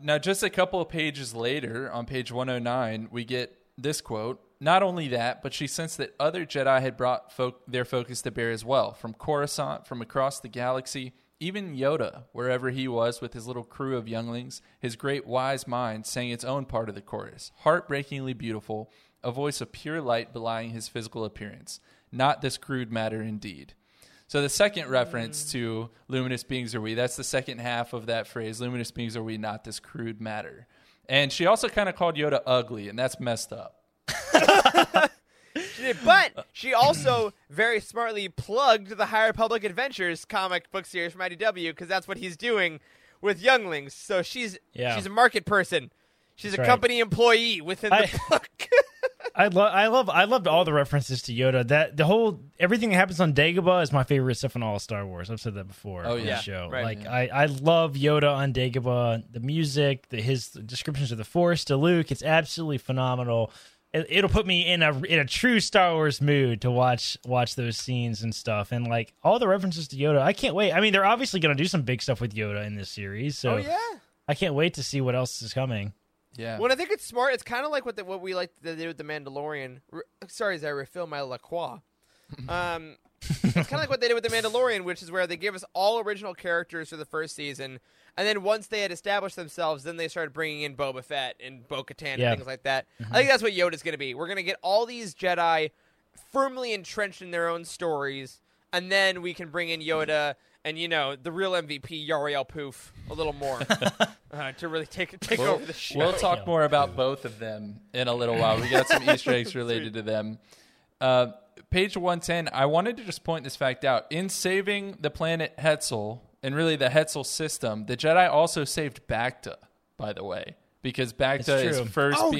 Now, just a couple of pages later, on page 109, we get this quote. Not only that, but she sensed that other Jedi had brought their focus to bear as well, from Coruscant, from across the galaxy. Even Yoda, wherever he was with his little crew of younglings, his great wise mind sang its own part of the chorus, heartbreakingly beautiful, a voice of pure light belying his physical appearance. Not this crude matter indeed. So the second reference to luminous beings are we, that's the second half of that phrase, luminous beings are we, not this crude matter. And she also kind of called Yoda ugly, and that's messed up. She did, but she also very smartly plugged the High Republic Adventures comic book series from IDW because that's what he's doing with younglings. So she's a market person. She's a company employee within the book. I loved all the references to Yoda. That everything that happens on Dagobah is my favorite stuff in all of Star Wars. I've said that before on the show. Right. I love Yoda on Dagobah. The music, his descriptions of the Force to Luke, it's absolutely phenomenal. It'll put me in a true Star Wars mood to watch those scenes and stuff, and like all the references to Yoda. I can't wait. I mean, they're obviously going to do some big stuff with Yoda in this series, so I can't wait to see what else is coming. Yeah. Well, I think it's smart. It's kind of like what we like to do with the Mandalorian. Sorry, as I refill my La Croix. It's kind of like what they did with the Mandalorian, which is where they gave us all original characters for the first season, and then once they had established themselves, then they started bringing in Boba Fett and Bo-Katan and things like that. I think that's what Yoda's going to be. We're going to get all these Jedi firmly entrenched in their own stories, and then we can bring in Yoda and, the real MVP, Yariel Poof, a little more to really take over the show. We'll talk more about both of them in a little while. We got some Easter eggs related to them. Page 110, I wanted to just point this fact out. In saving the planet Hetzel, and really the Hetzel system, the Jedi also saved Bacta, by the way, because Bacta is first farmed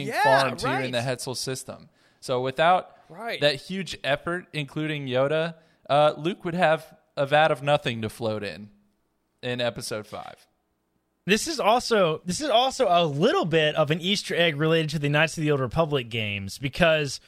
here in the Hetzel system. So without that huge effort, including Yoda, Luke would have a vat of nothing to float in Episode 5. This is also a little bit of an Easter egg related to the Knights of the Old Republic games, because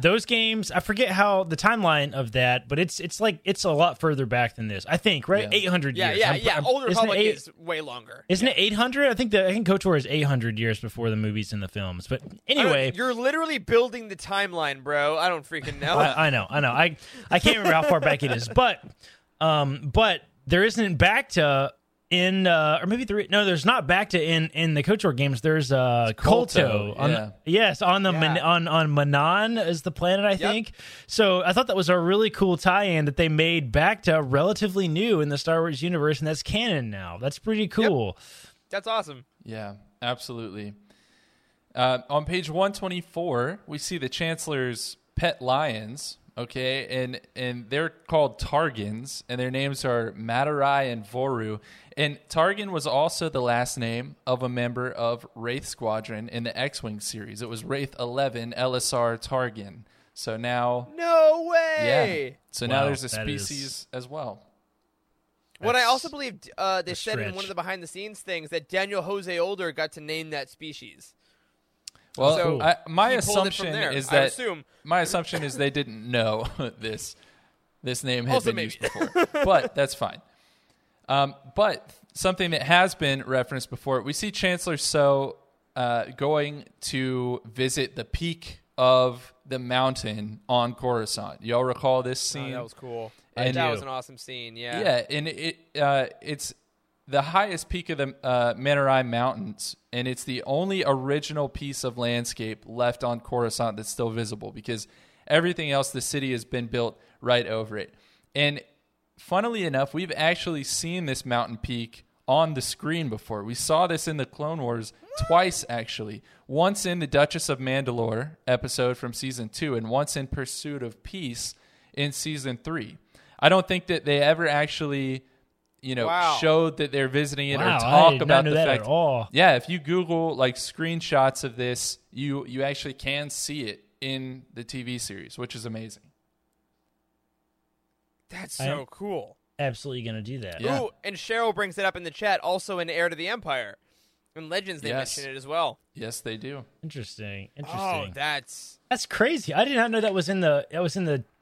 those games, I forget how the timeline of that, but it's a lot further back than this, I think, right? Yeah. 800 years. Yeah. Old Republic is way longer. Isn't it 800? I think KOTOR is 800 years before the movies and the films. But anyway, you're literally building the timeline, bro. I don't freaking know. I know. I can't remember how far back it is, but there isn't Bacta in or maybe three. No, there's not Bacta in the KOTOR games. There's Kolto. Yeah. On Manan is the planet, I think. So I thought that was a really cool tie-in that they made Bacta relatively new in the Star Wars universe, and that's canon now. That's pretty cool. Yep. That's awesome. Yeah, absolutely. On page 124, we see the Chancellor's pet lions. Okay, and they're called Targans, and their names are Matarai and Voru. And Targan was also the last name of a member of Wraith Squadron in the X-Wing series. It was Wraith 11, LSR Targan. So now... No way! Yeah. So now there's a species as well. What I also believed they said in one of the behind-the-scenes things that Daniel Jose Older got to name that species. Well, so my assumption is they didn't know this name had also been used before, but that's fine. But something that has been referenced before, we see Chancellor Soh going to visit the peak of the mountain on Coruscant. Y'all recall this scene? Oh, that was cool. And that was an awesome scene. Yeah. Yeah, and it's the highest peak of the Matarai Mountains, and it's the only original piece of landscape left on Coruscant that's still visible because everything else, the city has been built right over it. And funnily enough, we've actually seen this mountain peak on the screen before. We saw this in the Clone Wars twice, actually. Once in the Duchess of Mandalore episode from Season 2, and once in Pursuit of Peace in Season 3. I don't think that they ever actually... showed that they're visiting it or talk about the fact. At all. Yeah, if you Google like screenshots of this, you actually can see it in the TV series, which is amazing. That's so cool. Absolutely going to do that. Yeah. Ooh, and Cheryl brings it up in the chat, also in Heir to the Empire. In Legends, they mention it as well. Yes, they do. Interesting. Oh, that's crazy. I did not know that was in the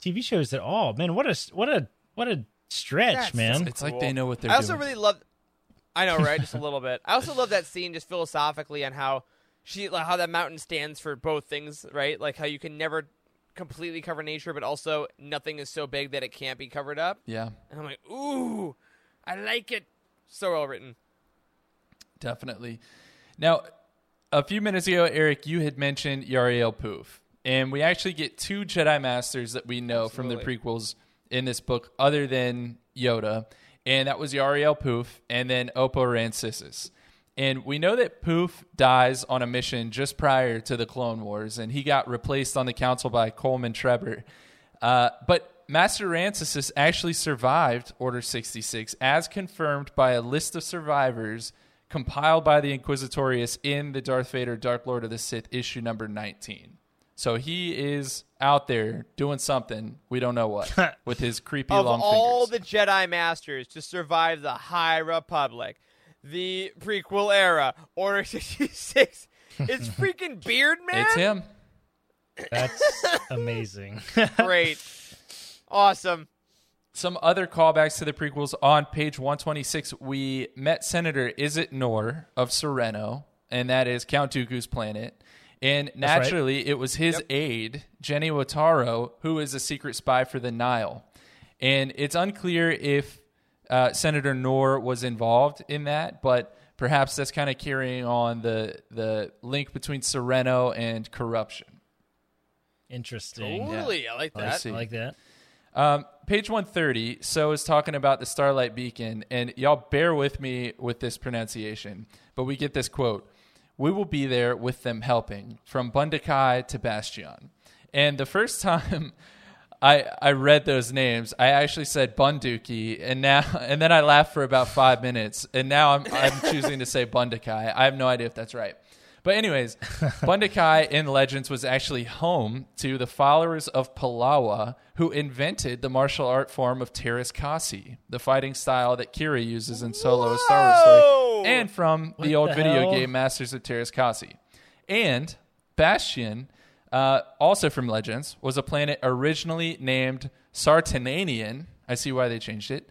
TV shows at all. Man, what a stretch, man. It's cool. Like they know what they're doing. I also really love... I know, right? Just a little bit. I also love that scene just philosophically on how that mountain stands for both things, right? Like how you can never completely cover nature, but also nothing is so big that it can't be covered up. Yeah. And I'm like, ooh, I like it. So well written. Definitely. Now, a few minutes ago, Eric, you had mentioned Yariel Pouf. And we actually get two Jedi Masters that we know from the prequels in this book other than Yoda, and that was Yariel Pouf and then Oppo Rancisis. And we know that Pouf dies on a mission just prior to the Clone Wars, and he got replaced on the council by Coleman Trebor. But Master Rancisis actually survived Order 66, as confirmed by a list of survivors compiled by the Inquisitorius in the Darth Vader Dark Lord of the Sith issue number 19. So he is out there doing something, we don't know what, with his creepy long fingers. Of all the Jedi Masters to survive the High Republic, the prequel era, Order 66, it's freaking Beard Man? It's him. That's amazing. Great. Awesome. Some other callbacks to the prequels. On page 126, we met Senator Izzet Noor of Serenno, and that is Count Dooku's planet. And naturally, it was his aide, Jenny Wataro, who is a secret spy for the Nile. And it's unclear if Senator Noor was involved in that, but perhaps that's kind of carrying on the link between Serenno and corruption. Interesting. Totally. Yeah. I like that. I like that. Page 130, Soh is talking about the Starlight Beacon, and y'all bear with me with this pronunciation, but we get this quote. "We will be there with them helping, from Bundakai to Bastion." And the first time I read those names, I actually said Bunduki, and then I laughed for about 5 minutes, and now I'm choosing to say Bundakai. I have no idea if that's right. But anyways, Bundakai in Legends was actually home to the followers of Pahlawa, who invented the martial art form of Teras Kasi, the fighting style that Kira uses in Solo: A Star Wars Story, and from the old video game Masters of Teras Kasi. And Bastion, also from Legends, was a planet originally named Sartananian. I see why they changed it.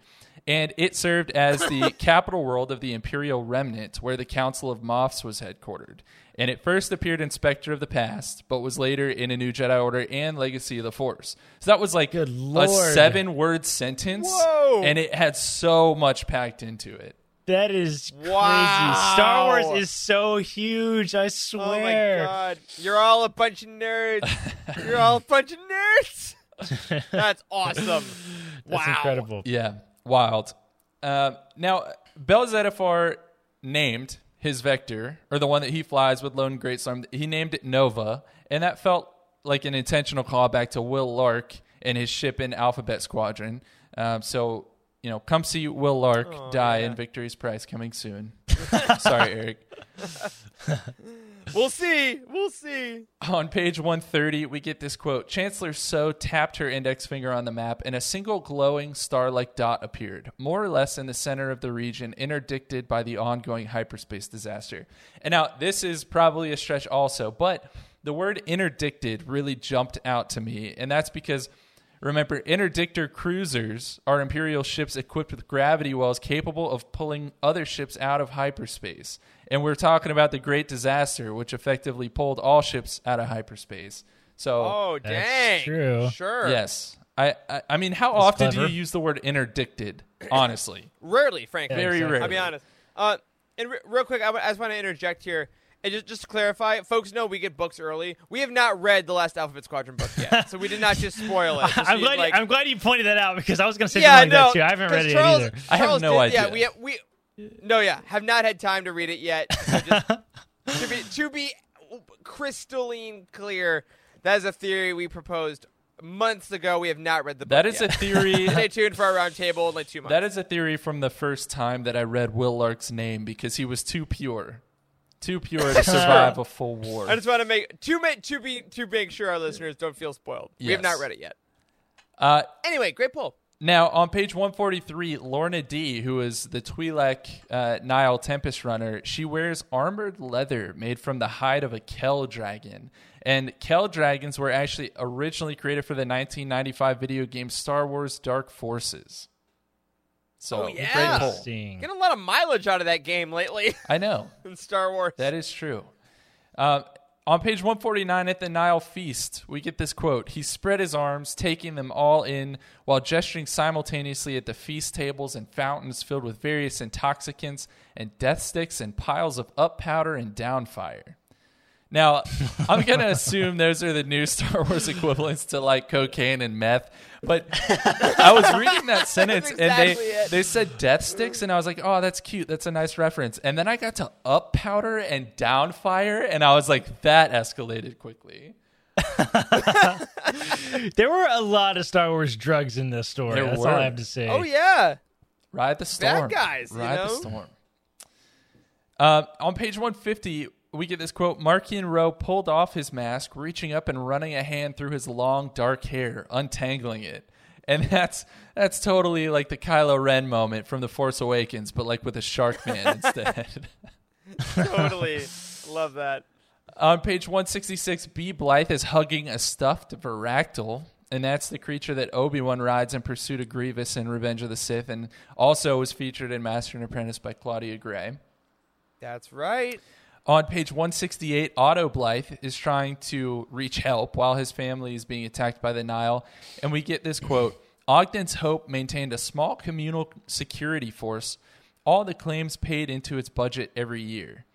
And it served as the capital world of the Imperial Remnant, where the Council of Moths was headquartered. And it first appeared in Spectre of the Past, but was later in A New Jedi Order and Legacy of the Force. So that was like a 7-word sentence, and it had so much packed into it. That is crazy. Star Wars is so huge, I swear. Oh my god. You're all a bunch of nerds. You're all a bunch of nerds. That's awesome. That's incredible. Yeah, wild. Now, Bel Zedifar named his vector, or the one that he flies with Lone Great Storm, he named it Nova, and that felt like an intentional callback to Will Lark and his ship in Alphabet Squadron. So... You know, come see Will Lark die in Victory's Price coming soon. Sorry, Eric. We'll see. We'll see. On page 130, we get this quote. Chancellor Soh tapped her index finger on the map, and a single glowing star-like dot appeared, more or less in the center of the region, interdicted by the ongoing hyperspace disaster. And now, this is probably a stretch also, but the word interdicted really jumped out to me, and that's because... Remember, interdictor cruisers are Imperial ships equipped with gravity wells capable of pulling other ships out of hyperspace. And we're talking about the Great Disaster, which effectively pulled all ships out of hyperspace. So, oh, dang. That's true. Sure. Yes. I mean, how that's often clever. Do you use the word interdicted, honestly? Rarely, frankly. Yeah, very exactly. Rarely. I'll be honest. And real quick, I just want to interject here. And just to clarify, folks know we get books early. We have not read the last Alphabet Squadron book yet, so we did not just spoil it. I'm glad you pointed that out because I was going to say something like that too. I haven't read it either. I have no idea. Have not had time to read it yet. So just, to be crystalline clear, that is a theory we proposed months ago. We have not read the book yet. That is a theory. Stay tuned for our roundtable in like 2 months. That is a theory from the first time that I read Will Lark's name because he was too pure. Too pure to survive a full war. I just want to make sure our listeners don't feel spoiled. Yes. We have not read it yet. Anyway, great poll. Now, on page 143, Lorna D, who is the Twi'lek Nile Tempest Runner, she wears armored leather made from the hide of a Kel dragon. And Kel dragons were actually originally created for the 1995 video game Star Wars Dark Forces. So, great poll. Getting a lot of mileage out of that game lately. I know. In Star Wars. That is true. On page 149 at the Nile Feast, we get this quote. He spread his arms, taking them all in, while gesturing simultaneously at the feast tables and fountains filled with various intoxicants and death sticks and piles of up powder and down fire. Now, I'm going to assume those are the new Star Wars equivalents to, like, cocaine and meth. But I was reading that sentence, and they said death sticks, and I was like, oh, that's cute. That's a nice reference. And then I got to up powder and down fire, and I was like, that escalated quickly. There were a lot of Star Wars drugs in this story. That's all I have to say. Oh, yeah. Ride the storm. Bad guys, Ride the storm. On page 150... We get this quote, Marchion Ro pulled off his mask, reaching up and running a hand through his long, dark hair, untangling it. And that's totally like the Kylo Ren moment from The Force Awakens, but like with a shark man instead. Totally. Love that. On page 166, B. Blythe is hugging a stuffed Viractyl, and that's the creature that Obi-Wan rides in pursuit of Grievous in Revenge of the Sith, and also was featured in Master and Apprentice by Claudia Gray. That's right. On page 168, Otto Blythe is trying to reach help while his family is being attacked by the Nile. And we get this quote, Ogden's Hope maintained a small communal security force, all the claims paid into its budget every year.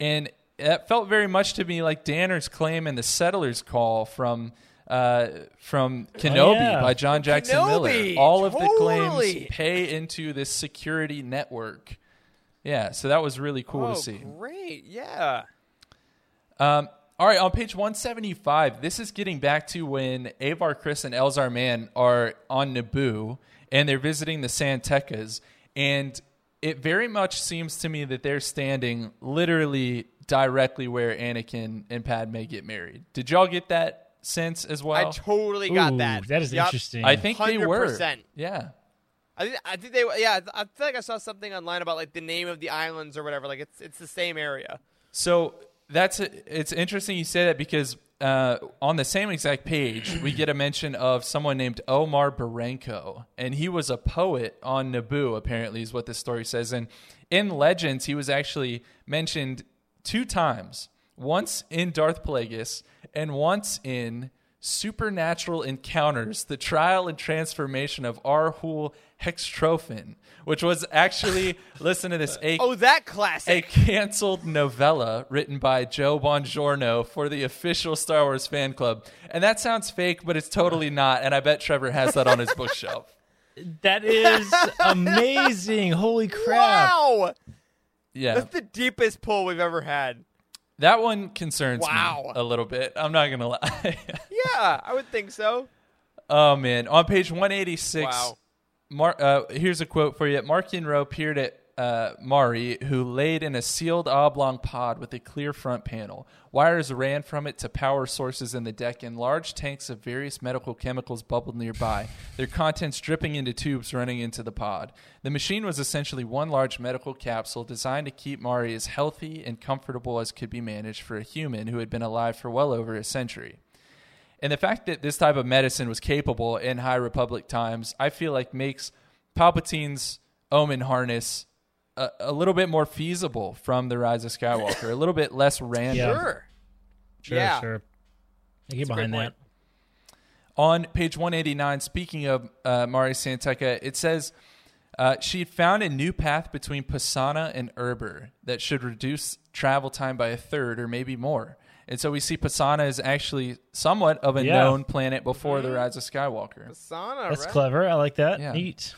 And that felt very much to me like Danner's claim in The Settler's Call from Kenobi by John Jackson Miller. All of the claims pay into this security network. Yeah, so that was really cool to see. Great, yeah. All right, on page 175, this is getting back to when Avar Kriss and Elzar Mann are on Naboo, and they're visiting the Santekas, and it very much seems to me that they're standing literally directly where Anakin and Padme get married. Did y'all get that sense as well? I totally got that. That is interesting. I think 100%. They were. Yeah. I think they, yeah. I feel like I saw something online about like the name of the islands or whatever. Like it's the same area. So it's interesting you say that because on the same exact page we get a mention of someone named Omar Barranco, and he was a poet on Naboo. Apparently, is what this story says. And in Legends, he was actually mentioned 2 times: once in Darth Plagueis and once in Supernatural Encounters, The Trial and Transformation of Ar-Hul Hextrophin, which was actually, listen to this, a canceled novella written by Joe Bongiorno for the official Star Wars fan club. And that sounds fake, but it's totally not. And I bet Trevor has that on his bookshelf. That is amazing. Holy crap. Wow. Yeah. That's the deepest pull we've ever had. That one concerns me a little bit. I'm not going to lie. Yeah, I would think so. Oh, man. On page 186, here's a quote for you. Marchion Ro peered at Mari, who laid in a sealed oblong pod with a clear front panel. Wires ran from it to power sources in the deck, and large tanks of various medical chemicals bubbled nearby, their contents dripping into tubes running into the pod. The machine was essentially one large medical capsule designed to keep Mari as healthy and comfortable as could be managed for a human who had been alive for well over a century. And the fact that this type of medicine was capable in High Republic times, I feel like makes Palpatine's Omen harness a little bit more feasible from The Rise of Skywalker, a little bit less random. Yeah. Sure. I get behind that. On page 189, speaking of Mari Santeca, it says she found a new path between Pasana and Erber that should reduce travel time by a third or maybe more. And so we see Pasana is actually somewhat of a known planet before The Rise of Skywalker. Pasana, that's right. Clever. I like that. Yeah. Neat.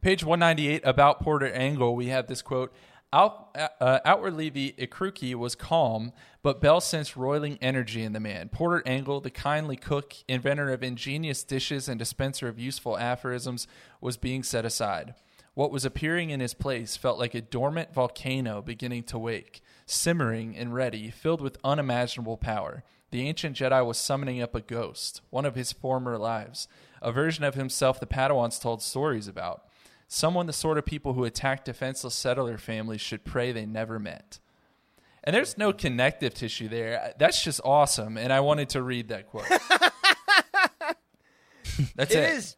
Page 198, about Porter Engle, we have this quote. Outwardly, the Ikruki was calm, but Bell sensed roiling energy in the man. Porter Engle, the kindly cook, inventor of ingenious dishes and dispenser of useful aphorisms, was being set aside. What was appearing in his place felt like a dormant volcano beginning to wake, simmering and ready, filled with unimaginable power. The ancient Jedi was summoning up a ghost, one of his former lives, a version of himself the Padawans told stories about, someone the sort of people who attack defenseless settler families should pray they never met. And there's no connective tissue there. That's just awesome, and I wanted to read that quote. That's it. It is.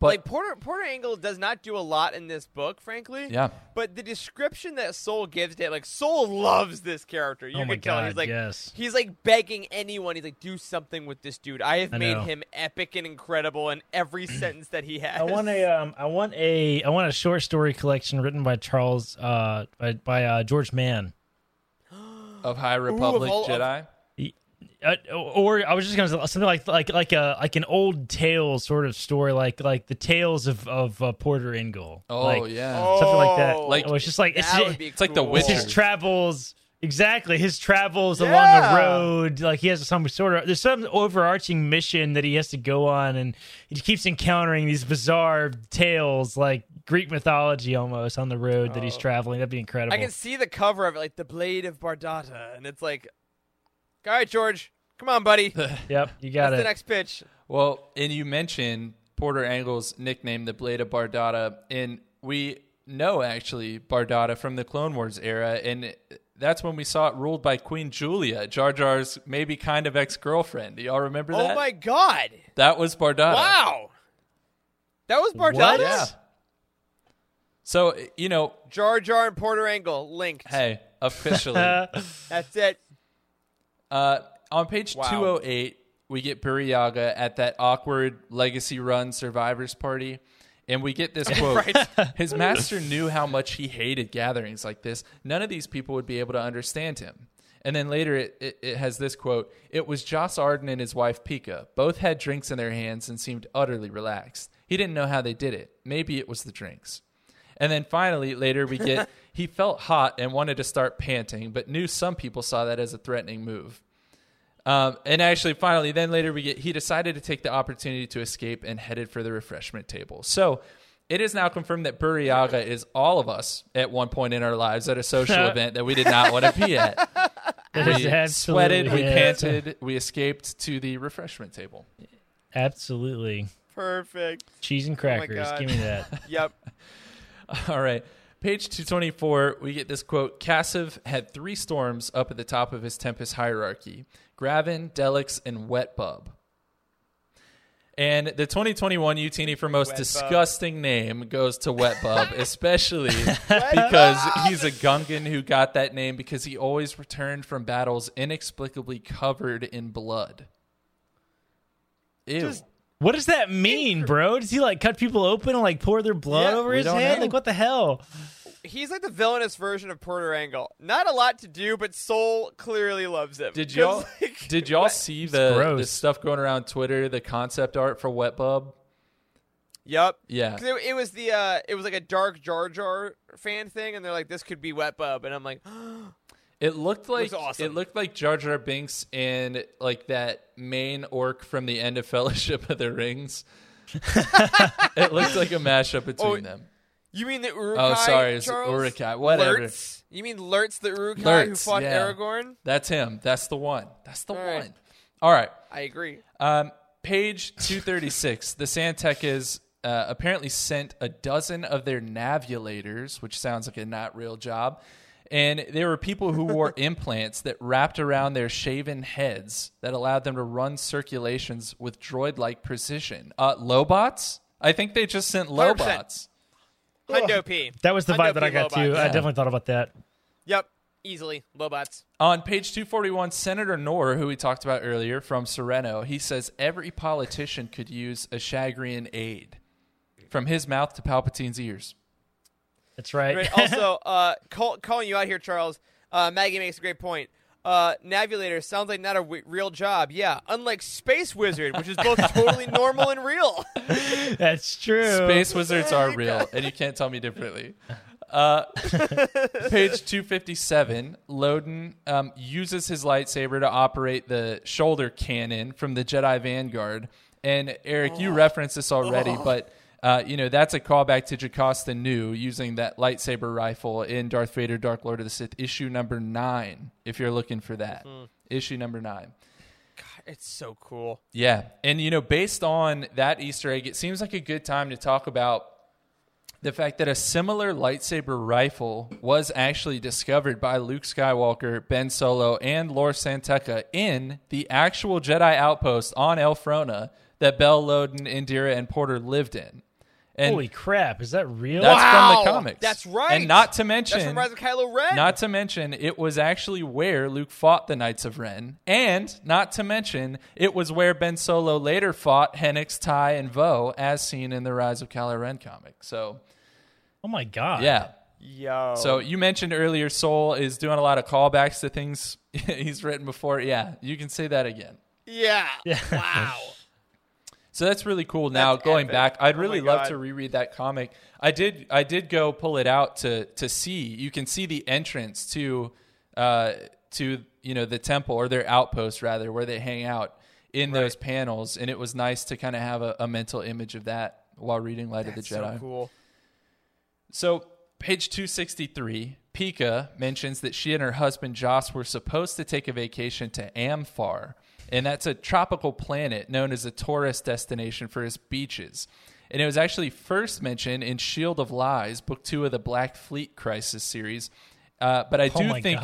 But, like, Porter Engle does not do a lot in this book, frankly. Yeah. But the description that Soul gives to it, like, Soul loves this character. You can tell he's like, he's like begging anyone. He's like, do something with this dude. I made him epic and incredible in every sentence that he has. I want a short story collection written by Charles by George Mann of High Republic Jedi. Or I was just going to say something like an old tales sort of story, like the tales of Porter Engle. Oh, like, yeah, something like that. Like, oh, it's just like it's like The Witcher. His travels, exactly. His travels along the road. Like, he has some sort of, there's some overarching mission that he has to go on, and he keeps encountering these bizarre tales, like Greek mythology almost, on the road that he's traveling. That'd be incredible. I can see the cover of it, like the Blade of Bardotta, and it's like, all right, George. Come on, buddy. Yep, you got That's it. The next pitch. Well, and you mentioned Porter Engle's nickname, the Blade of Bardotta, and we know actually Bardotta from the Clone Wars era, and that's when we saw it ruled by Queen Julia, Jar Jar's maybe kind of ex-girlfriend. Do y'all remember that? Oh my God, that was Bardotta. Wow, that was Bardotta. What? Yeah. So you know, Jar Jar and Porter Engle linked. Hey, officially, that's it. On page 208, we get Burryaga at that awkward Legacy Run Survivors Party, and we get this quote. His master knew how much he hated gatherings like this. None of these people would be able to understand him. And then later it has this quote. It was Joss Arden and his wife Pika. Both had drinks in their hands and seemed utterly relaxed. He didn't know how they did it. Maybe it was the drinks. And then finally, later, we get he felt hot and wanted to start panting, but knew some people saw that as a threatening move. And actually, finally, then later he decided to take the opportunity to escape and headed for the refreshment table. So it is now confirmed that Burryaga is all of us at one point in our lives at a social event that we did not want to be at. We sweated, we panted, we escaped to the refreshment table. Absolutely. Perfect. Cheese and crackers. Give me that. Yep. All right. Page 224, we get this quote. Cassiv had three storms up at the top of his Tempest hierarchy. Gravin, Delix, and Wetbub. And the 2021 Youtini for most disgusting name goes to Wetbub, especially because he's a Gungan who got that name because he always returned from battles inexplicably covered in blood. Ew. Just, what does that mean, bro? Does he like cut people open and like pour their blood over his head? Like what the hell? He's like the villainous version of Porter Engle. Not a lot to do, but Soul clearly loves him. Did y'all see the stuff going around Twitter, the concept art for Wetbub? Yep. Yeah. It was the it was like a dark Jar Jar fan thing, and they're like, this could be Wetbub, and I'm like, it looked like it looked like Jar Jar Binks and like that main orc from the end of Fellowship of the Rings. It looked like a mashup between them. You mean the Uruk-hai? Oh, sorry, it's Uruk-hai. Whatever. Lurtz? You mean Lurtz the Uruk-hai who fought Aragorn? That's him. That's the one. That's the one. Right. All right. I agree. Page 236. The Santekkas apparently sent a dozen of their navulators, which sounds like a not real job, and there were people who wore implants that wrapped around their shaven heads that allowed them to run circulations with droid-like precision. Lobots? I think they just sent Lobots. 100%. Hundo P. That was the vibe that I got too. Yeah. I definitely thought about that. Yep, easily. Lobots. On page 241, Senator Knorr, who we talked about earlier from Serenno, he says every politician could use a Shagrian aid from his mouth to Palpatine's ears. That's right. Also, calling you out here, Charles, Maggie makes a great point. Navulator sounds like not a real job. Yeah, unlike Space Wizard, which is both totally normal and real. That's true. Space Wizards are real, and you can't tell me differently. Page 257, Loden uses his lightsaber to operate the shoulder cannon from the Jedi Vanguard. And, Eric, you referenced this already, but... you know, that's a callback to Jocasta Nu using that lightsaber rifle in Darth Vader, Dark Lord of the Sith, issue number 9, if you're looking for that. Mm-hmm. Issue number 9. God, it's so cool. Yeah. And, you know, based on that Easter egg, it seems like a good time to talk about the fact that a similar lightsaber rifle was actually discovered by Luke Skywalker, Ben Solo, and Lor San Tekka in the actual Jedi outpost on Elfrona that Bell, Loden, Indira, and Porter lived in. And holy crap! Is that real? That's from the comics. That's right. And not to mention, that's from Rise of Kylo Ren. Not to mention, it was actually where Luke fought the Knights of Ren, and not to mention, it was where Ben Solo later fought Hennix, Ty, and Vo, as seen in the Rise of Kylo Ren comic. So, oh my god! Yeah, yo. So you mentioned earlier, Soul is doing a lot of callbacks to things he's written before. Yeah, you can say that again. Yeah. Wow. So that's really cool. Now, that's going epic. Back, I'd really love to reread that comic. I did go pull it out to see. You can see the entrance to you know the temple or their outpost rather, where they hang out in those panels. And it was nice to kind of have a mental image of that while reading Light of the Jedi. That's so cool. So page 263, Pika mentions that she and her husband Joss were supposed to take a vacation to Amphar. And that's a tropical planet known as a tourist destination for its beaches. And it was actually first mentioned in Shield of Lies, book 2 of the Black Fleet Crisis series. But I do think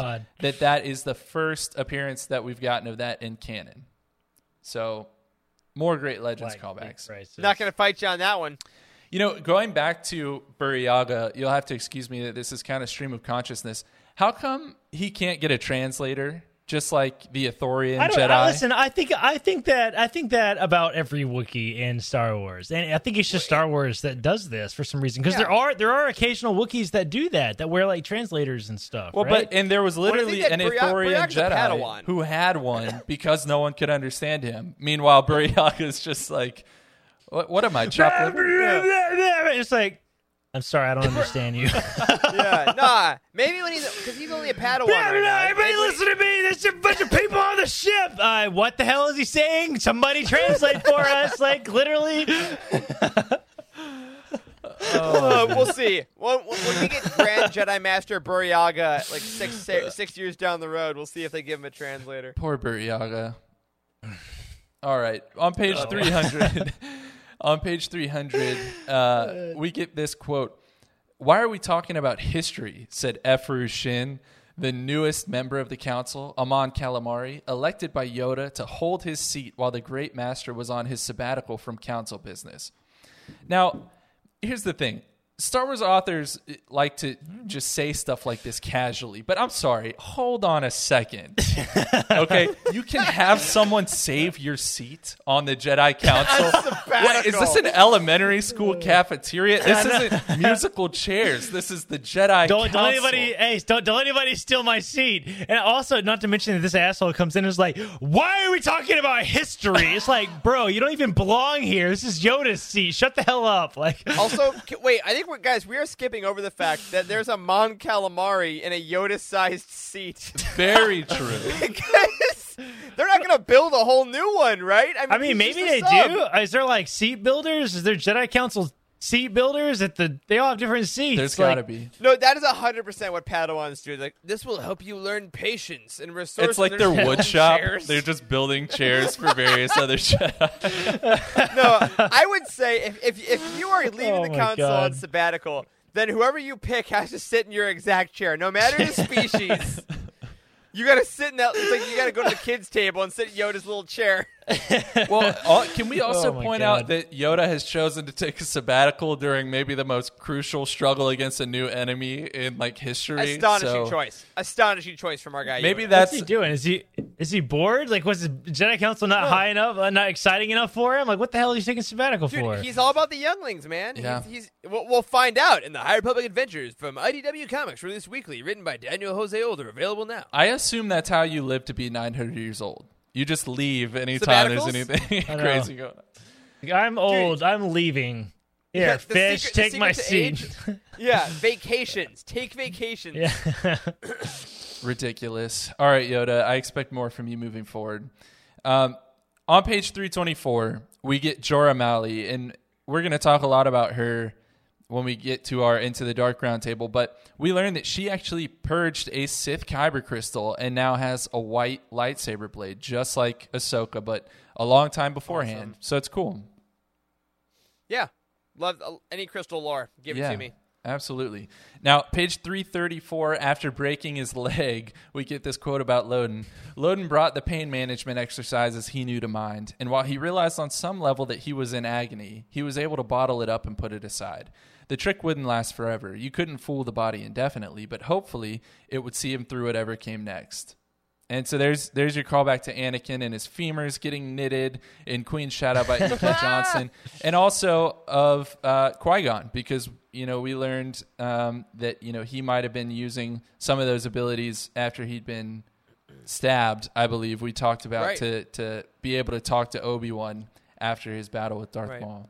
that is the first appearance that we've gotten of that in canon. So more Great Legends callbacks. Not going to fight you on that one. You know, going back to Burryaga, you'll have to excuse me that this is kind of stream of consciousness. How come he can't get a translator? Just like the Ithorian Jedi. I think that about every Wookiee in Star Wars, and I think it's just Star Wars that does this for some reason. Because there are occasional Wookiees that do that wear like translators and stuff. Well, right? And there was literally an Ithorian Jedi who had one because no one could understand him. Meanwhile, Burryaga is just like, what am I, chopping? It's like, I'm sorry, I don't understand you. Maybe when because he's only a Padawan. Right now. Everybody listen to me. There's a bunch of people on the ship. What the hell is he saying? Somebody translate for us, like literally. We'll see. When we get Grand Jedi Master Burryaga, like six years down the road, we'll see if they give him a translator. Poor Burryaga. All right, on page 300. On page 300, we get this quote. "Why are we talking about history?" said Efru Shin, the newest member of the council, Amon Calamari, elected by Yoda to hold his seat while the great master was on his sabbatical from council business. Now, here's the thing. Star Wars authors like to just say stuff like this casually, but I'm sorry. Hold on a second. Okay? You can have someone save your seat on the Jedi Council. What, is this an elementary school cafeteria? This isn't musical chairs. This is the Jedi Council. Don't let anybody steal my seat. And also, not to mention that this asshole comes in and is like, why are we talking about history? It's like, bro, you don't even belong here. This is Yoda's seat. Shut the hell up. Like, also, wait, I think we are skipping over the fact that there's a Mon Calamari in a Yoda-sized seat. Very true. Because they're not going to build a whole new one, right? I mean maybe they do. Is there like seat builders? Is there Jedi Council seat builders at the? They all have different seats. There's got to be. No, that is 100% what Padawans do. Like, this will help you learn patience and resources. It's like their wood shop. They're just building chairs for various other Jedi. No, I would say if you are leaving the council on sabbatical, then whoever you pick has to sit in your exact chair, no matter the species. You got to sit in that. It's like you got to go to the kids' table and sit in Yoda's little chair. Well, can we also point out that Yoda has chosen to take a sabbatical during maybe the most crucial struggle against a new enemy in like history? Astonishing choice from our guy. Maybe Yoda. What's he doing? Is he bored? Like, was the Jedi Council high enough, not exciting enough for him? Like, what the hell are you taking sabbatical for? He's all about the younglings, man. Yeah. We'll find out in the High Republic Adventures from IDW Comics, released weekly, written by Daniel Jose Older, available now. I assume that's how you live to be 900 years old. You just leave anytime there's anything crazy going on. I'm old. Dude, I'm leaving. Here, yeah, fish, take my seat. Yeah, vacations. Take vacations. Yeah. Ridiculous. All right, Yoda, I expect more from you moving forward. On page 324, we get Jorah Malley, and we're going to talk a lot about her when we get to our Into the Dark roundtable, but we learned that she actually purged a Sith kyber crystal and now has a white lightsaber blade, just like Ahsoka, but a long time beforehand. Awesome. So it's cool. Yeah. Love any crystal lore. Give it to me. Absolutely. Now, page 334, after breaking his leg, we get this quote about Loden. Loden brought the pain management exercises he knew to mind, and while he realized on some level that he was in agony, he was able to bottle it up and put it aside. The trick wouldn't last forever. You couldn't fool the body indefinitely, but hopefully it would see him through whatever came next. And so there's your callback to Anakin and his femurs getting knitted in Queen Shadow by Eka Johnson, and also of Qui-Gon, because we learned that he might have been using some of those abilities after he'd been stabbed, I believe we talked about, right, to be able to talk to Obi-Wan after his battle with Darth Maul.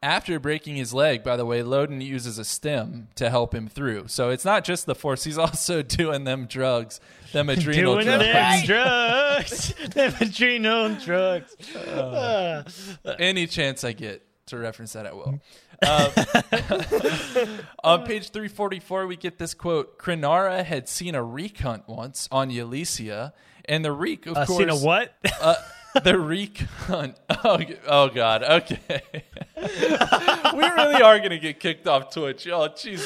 After breaking his leg, by the way, Loden uses a stem to help him through. So it's not just the Force. He's also doing them drugs, them adrenal doing drugs. Any chance I get to reference that, I will. On page 344, we get this quote. Crinara had seen a reek hunt once on Yalicia, and the reek, of course... Seen a what? The reek hunt. Oh God. Okay. We really are going to get kicked off Twitch. Oh, jeez.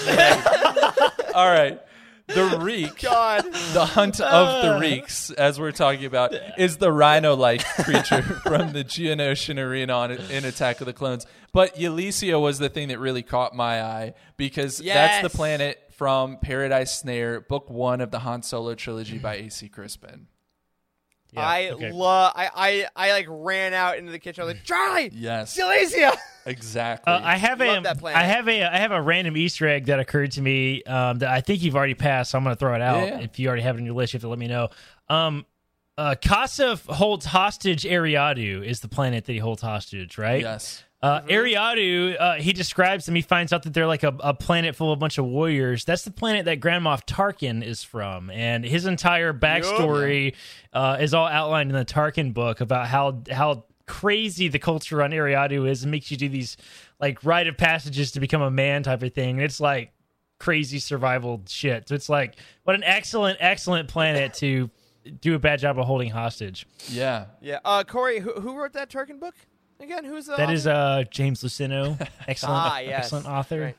All right. The reek. God. The hunt of the reeks, as we're talking about, is the rhino-like creature from the Geonosian arena in Attack of the Clones. But Yalicia was the thing that really caught my eye, because that's the planet from Paradise Snare, book 1 of the Han Solo trilogy by A.C. Crispin. Yeah, I like ran out into the kitchen. I was like, Charlie, yes, Silesia. Exactly. I have a random Easter egg that occurred to me that I think you've already passed. So I'm going to throw it out. Yeah. If you already have it in your list, you have to let me know. Kassav holds hostage Eriadu is the planet that he holds hostage, right? Yes. Eriadu, he describes them. He finds out that they're like a planet full of a bunch of warriors. That's the planet that Grand Moff Tarkin is from. And his entire backstory is all outlined in the Tarkin book about how crazy the culture on Eriadu is. It makes you do these like rite of passages to become a man type of thing. And it's like crazy survival shit. So it's like, what an excellent planet to do a bad job of holding hostage. Yeah. Yeah. Corey, who wrote that Tarkin book? Again, who's the author? Is James Luceno, excellent, excellent author. Right.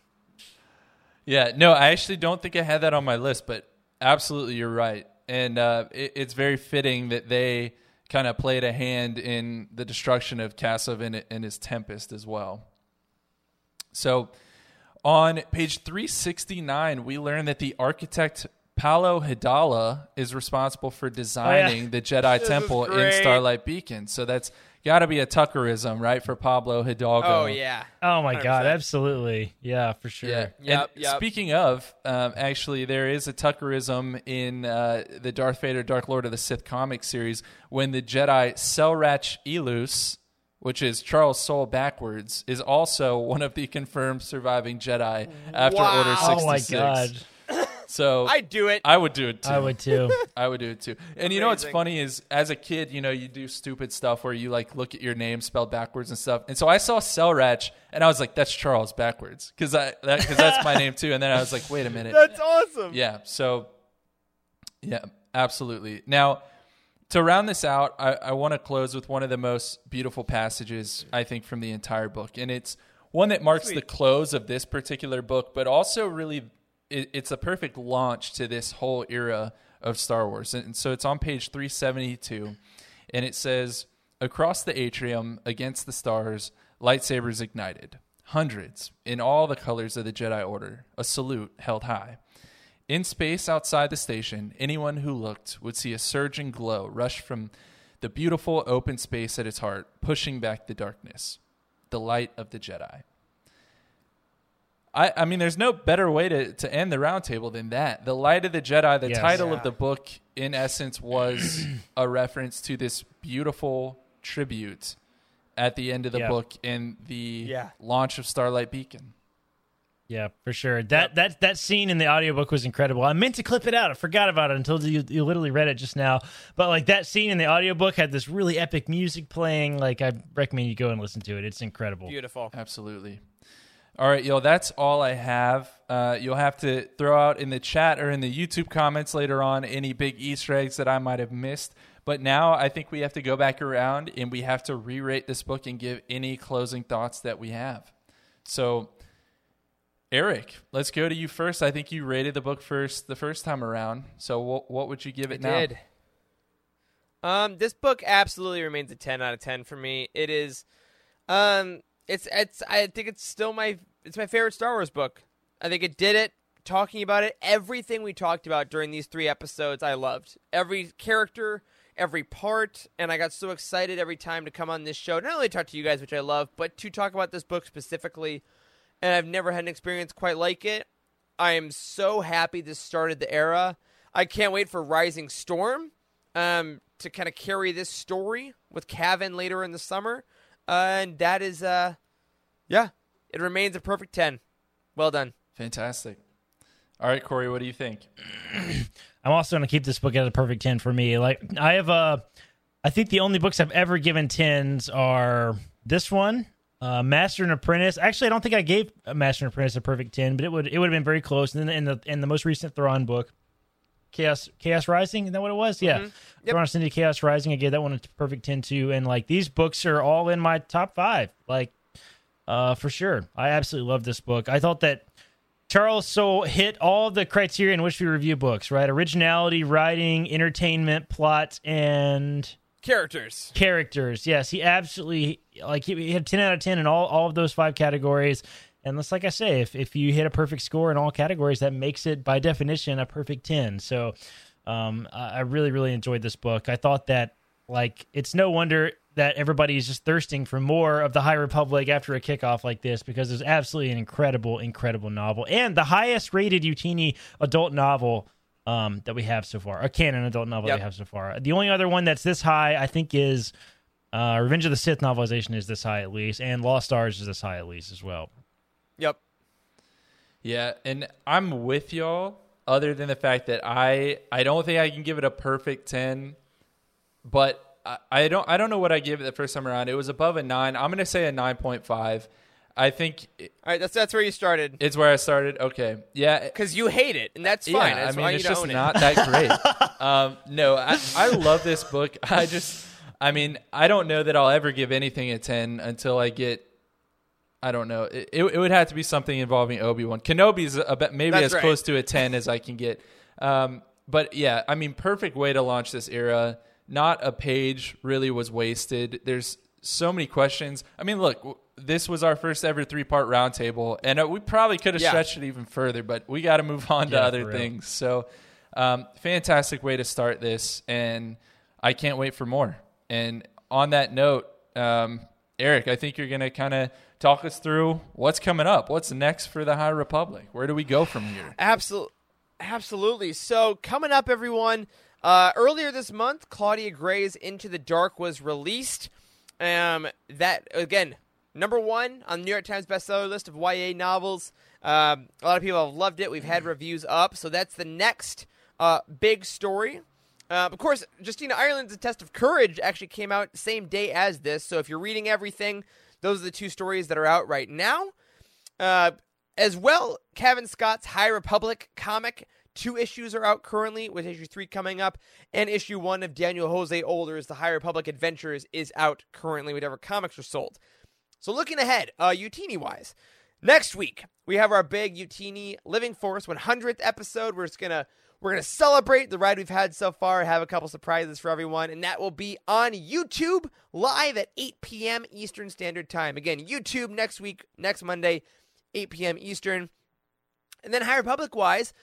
Yeah, no, I actually don't think I had that on my list, but absolutely, you're right, and it's very fitting that they kind of played a hand in the destruction of Kassav and his Tempest as well. So on page 369, we learn that the architect Paolo Hidalgo is responsible for designing the Jedi Temple in Starlight Beacon. So that's got to be a Tuckerism, right, for Pablo Hidalgo. Oh, yeah. Oh, my 100%. God. Absolutely. Yeah, for sure. Yeah. Yep. Speaking of, actually, there is a Tuckerism in the Darth Vader Dark Lord of the Sith comic series when the Jedi Selrach Elus, which is Charles Soule backwards, is also one of the confirmed surviving Jedi after Order 66. Oh, my God. So I would do it too. I would do it too. And you know what's funny is as a kid, you know, you do stupid stuff where you like look at your name spelled backwards and stuff. And so I saw Selrach and I was like, that's Charles backwards because that's my name too. And then I was like, wait a minute. That's awesome. Yeah. So yeah, absolutely. Now to round this out, I want to close with one of the most beautiful passages I think from the entire book. And it's one that marks the close of this particular book, but also really it's a perfect launch to this whole era of Star Wars. And so it's on page 372, and it says, across the atrium, against the stars, lightsabers ignited. Hundreds, in all the colors of the Jedi Order, a salute held high. In space outside the station, anyone who looked would see a surging glow rush from the beautiful open space at its heart, pushing back the darkness. The light of the Jedi. I mean, there's no better way to end the roundtable than that. The Light of the Jedi, the title of the book, in essence, was a reference to this beautiful tribute at the end of the book and the launch of Starlight Beacon. Yeah, for sure. That scene in the audiobook was incredible. I meant to clip it out. I forgot about it until you literally read it just now. But like that scene in the audiobook had this really epic music playing. Like I recommend you go and listen to it. It's incredible. Beautiful. Absolutely. All right, y'all, that's all I have. You'll have to throw out in the chat or in the YouTube comments later on any big Easter eggs that I might have missed. But now I think we have to go back around and we have to re-rate this book and give any closing thoughts that we have. So, Eric, let's go to you first. I think you rated the book first the first time around. So what would you give it now? This book absolutely remains a 10 out of 10 for me. It is... I think it's still my favorite Star Wars book. I think it did it. Talking about it, everything we talked about during these 3 episodes, I loved. Every character, every part, and I got so excited every time to come on this show. Not only talk to you guys, which I love, but to talk about this book specifically. And I've never had an experience quite like it. I am so happy this started the era. I can't wait for Rising Storm to kind of carry this story with Cavan later in the summer. And that is, it remains a perfect 10. Well done. Fantastic. All right, Corey, what do you think? I'm also going to keep this book at a perfect 10 for me. Like I have I think the only books I've ever given 10s are this one, Master and Apprentice. Actually, I don't think I gave Master and Apprentice a perfect 10, but it would have been very close. And then in the most recent Thrawn book, Chaos Rising, is that what it was? Yeah. Mm-hmm. Yep. Thrawn Chaos Rising, I gave that one a perfect 10 too. And like these books are all in my top 5, like for sure. I absolutely love this book. I thought that Charles Soule hit all the criteria in which we review books, right? Originality, writing, entertainment, plot, and characters. Yes, he absolutely he had 10 out of 10 in all of those 5 categories. And that's like I say, if you hit a perfect score in all categories, that makes it, by definition, a perfect 10. So I really, really enjoyed this book. I thought that, it's no wonder that everybody is just thirsting for more of the High Republic after a kickoff like this, because it's absolutely an incredible, incredible novel. And the highest-rated Youtini adult novel that we have so far, a canon adult novel that we have so far. The only other one that's this high, I think, is Revenge of the Sith novelization is this high at least, and Lost Stars is this high at least as well. Yep. Yeah, and I'm with y'all other than the fact that I don't think I can give it a perfect 10, but I don't know what I gave it the first time around. It was above a 9. I'm going to say a 9.5. I think... All right, that's where you started. It's where I started? Okay. Yeah. Because you hate it, and that's fine. Yeah, that's why it's just not that great. No, I love this book. I don't know that I'll ever give anything a 10 until I get... I don't know. It would have to be something involving Obi-Wan. Kenobi's close to a 10 as I can get. But yeah, I mean, perfect way to launch this era. Not a page really was wasted. There's so many questions. I mean, look, this was our first ever three-part roundtable, and we probably could have stretched it even further, but we got to move on to other things. So fantastic way to start this, and I can't wait for more. And on that note, Eric, I think you're going to kind of talk us through what's coming up. What's next for the High Republic? Where do we go from here? Absolutely. So coming up, everyone, earlier this month, Claudia Gray's Into the Dark was released. That, again, number one on the New York Times bestseller list of YA novels. A lot of people have loved it. We've had reviews up. So that's the next big story. Of course, Justina Ireland's A Test of Courage actually came out same day as this. So if you're reading everything, those are the two stories that are out right now. As well, Kevin Scott's High Republic comic. 2 issues are out currently, with issue 3 coming up. And issue 1 of Daniel Jose Older's The High Republic Adventures is out currently, whatever comics are sold. So looking ahead, Youtini-wise, next week, we have our big Youtini Living Force 100th episode. We're gonna celebrate the ride we've had so far, have a couple surprises for everyone, and that will be on YouTube live at 8 p.m. Eastern Standard Time. Again, YouTube next week, next Monday, 8 p.m. Eastern. And then High Republic-wise,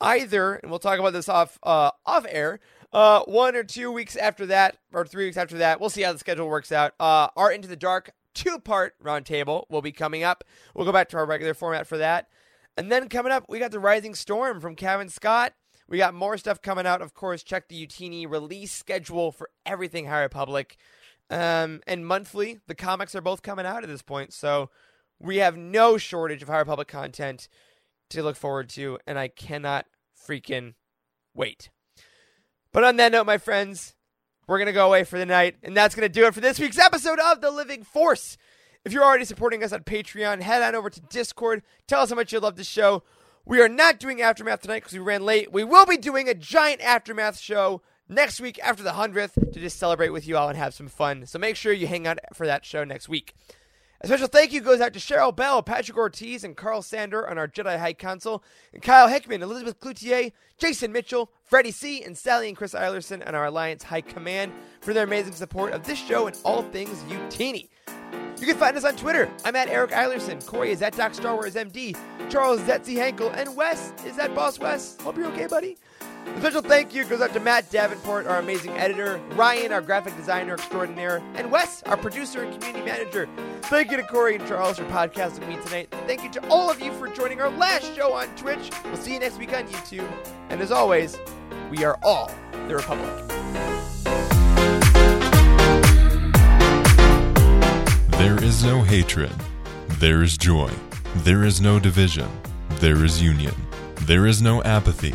either, and we'll talk about this off air, 1 or 2 weeks after that, or 3 weeks after that, we'll see how the schedule works out, our Into the Dark 2-part roundtable will be coming up. We'll go back to our regular format for that. And then coming up, we got The Rising Storm from Kevin Scott. We got more stuff coming out. Of course, check the Youtini release schedule for everything High Republic. And monthly, the comics are both coming out at this point. So we have no shortage of High Republic content to look forward to. And I cannot freaking wait. But on that note, my friends, we're going to go away for the night. And that's going to do it for this week's episode of The Living Force. If you're already supporting us on Patreon, head on over to Discord. Tell us how much you love the show. We are not doing Aftermath tonight because we ran late. We will be doing a giant Aftermath show next week after the 100th to just celebrate with you all and have some fun. So make sure you hang out for that show next week. A special thank you goes out to Cheryl Bell, Patrick Ortiz, and Carl Sander on our Jedi High Council, and Kyle Hickman, Elizabeth Cloutier, Jason Mitchell, Freddie C., and Sally and Chris Eilerson on our Alliance High Command for their amazing support of this show and all things Youtini. You can find us on Twitter. I'm at Eric Eilerson. Corey is at Doc Star Wars MD. Charles is at C. Hankel. And Wes is at Boss Wes. Hope you're okay, buddy. A special thank you goes out to Matt Davenport, our amazing editor, Ryan, our graphic designer extraordinaire, and Wes, our producer and community manager. Thank you to Corey and Charles for podcasting with me tonight. Thank you to all of you for joining our last show on Twitch. We'll see you next week on YouTube. And as always, we are all the Republic. There is no hatred. There is joy. There is no division. There is union. There is no apathy.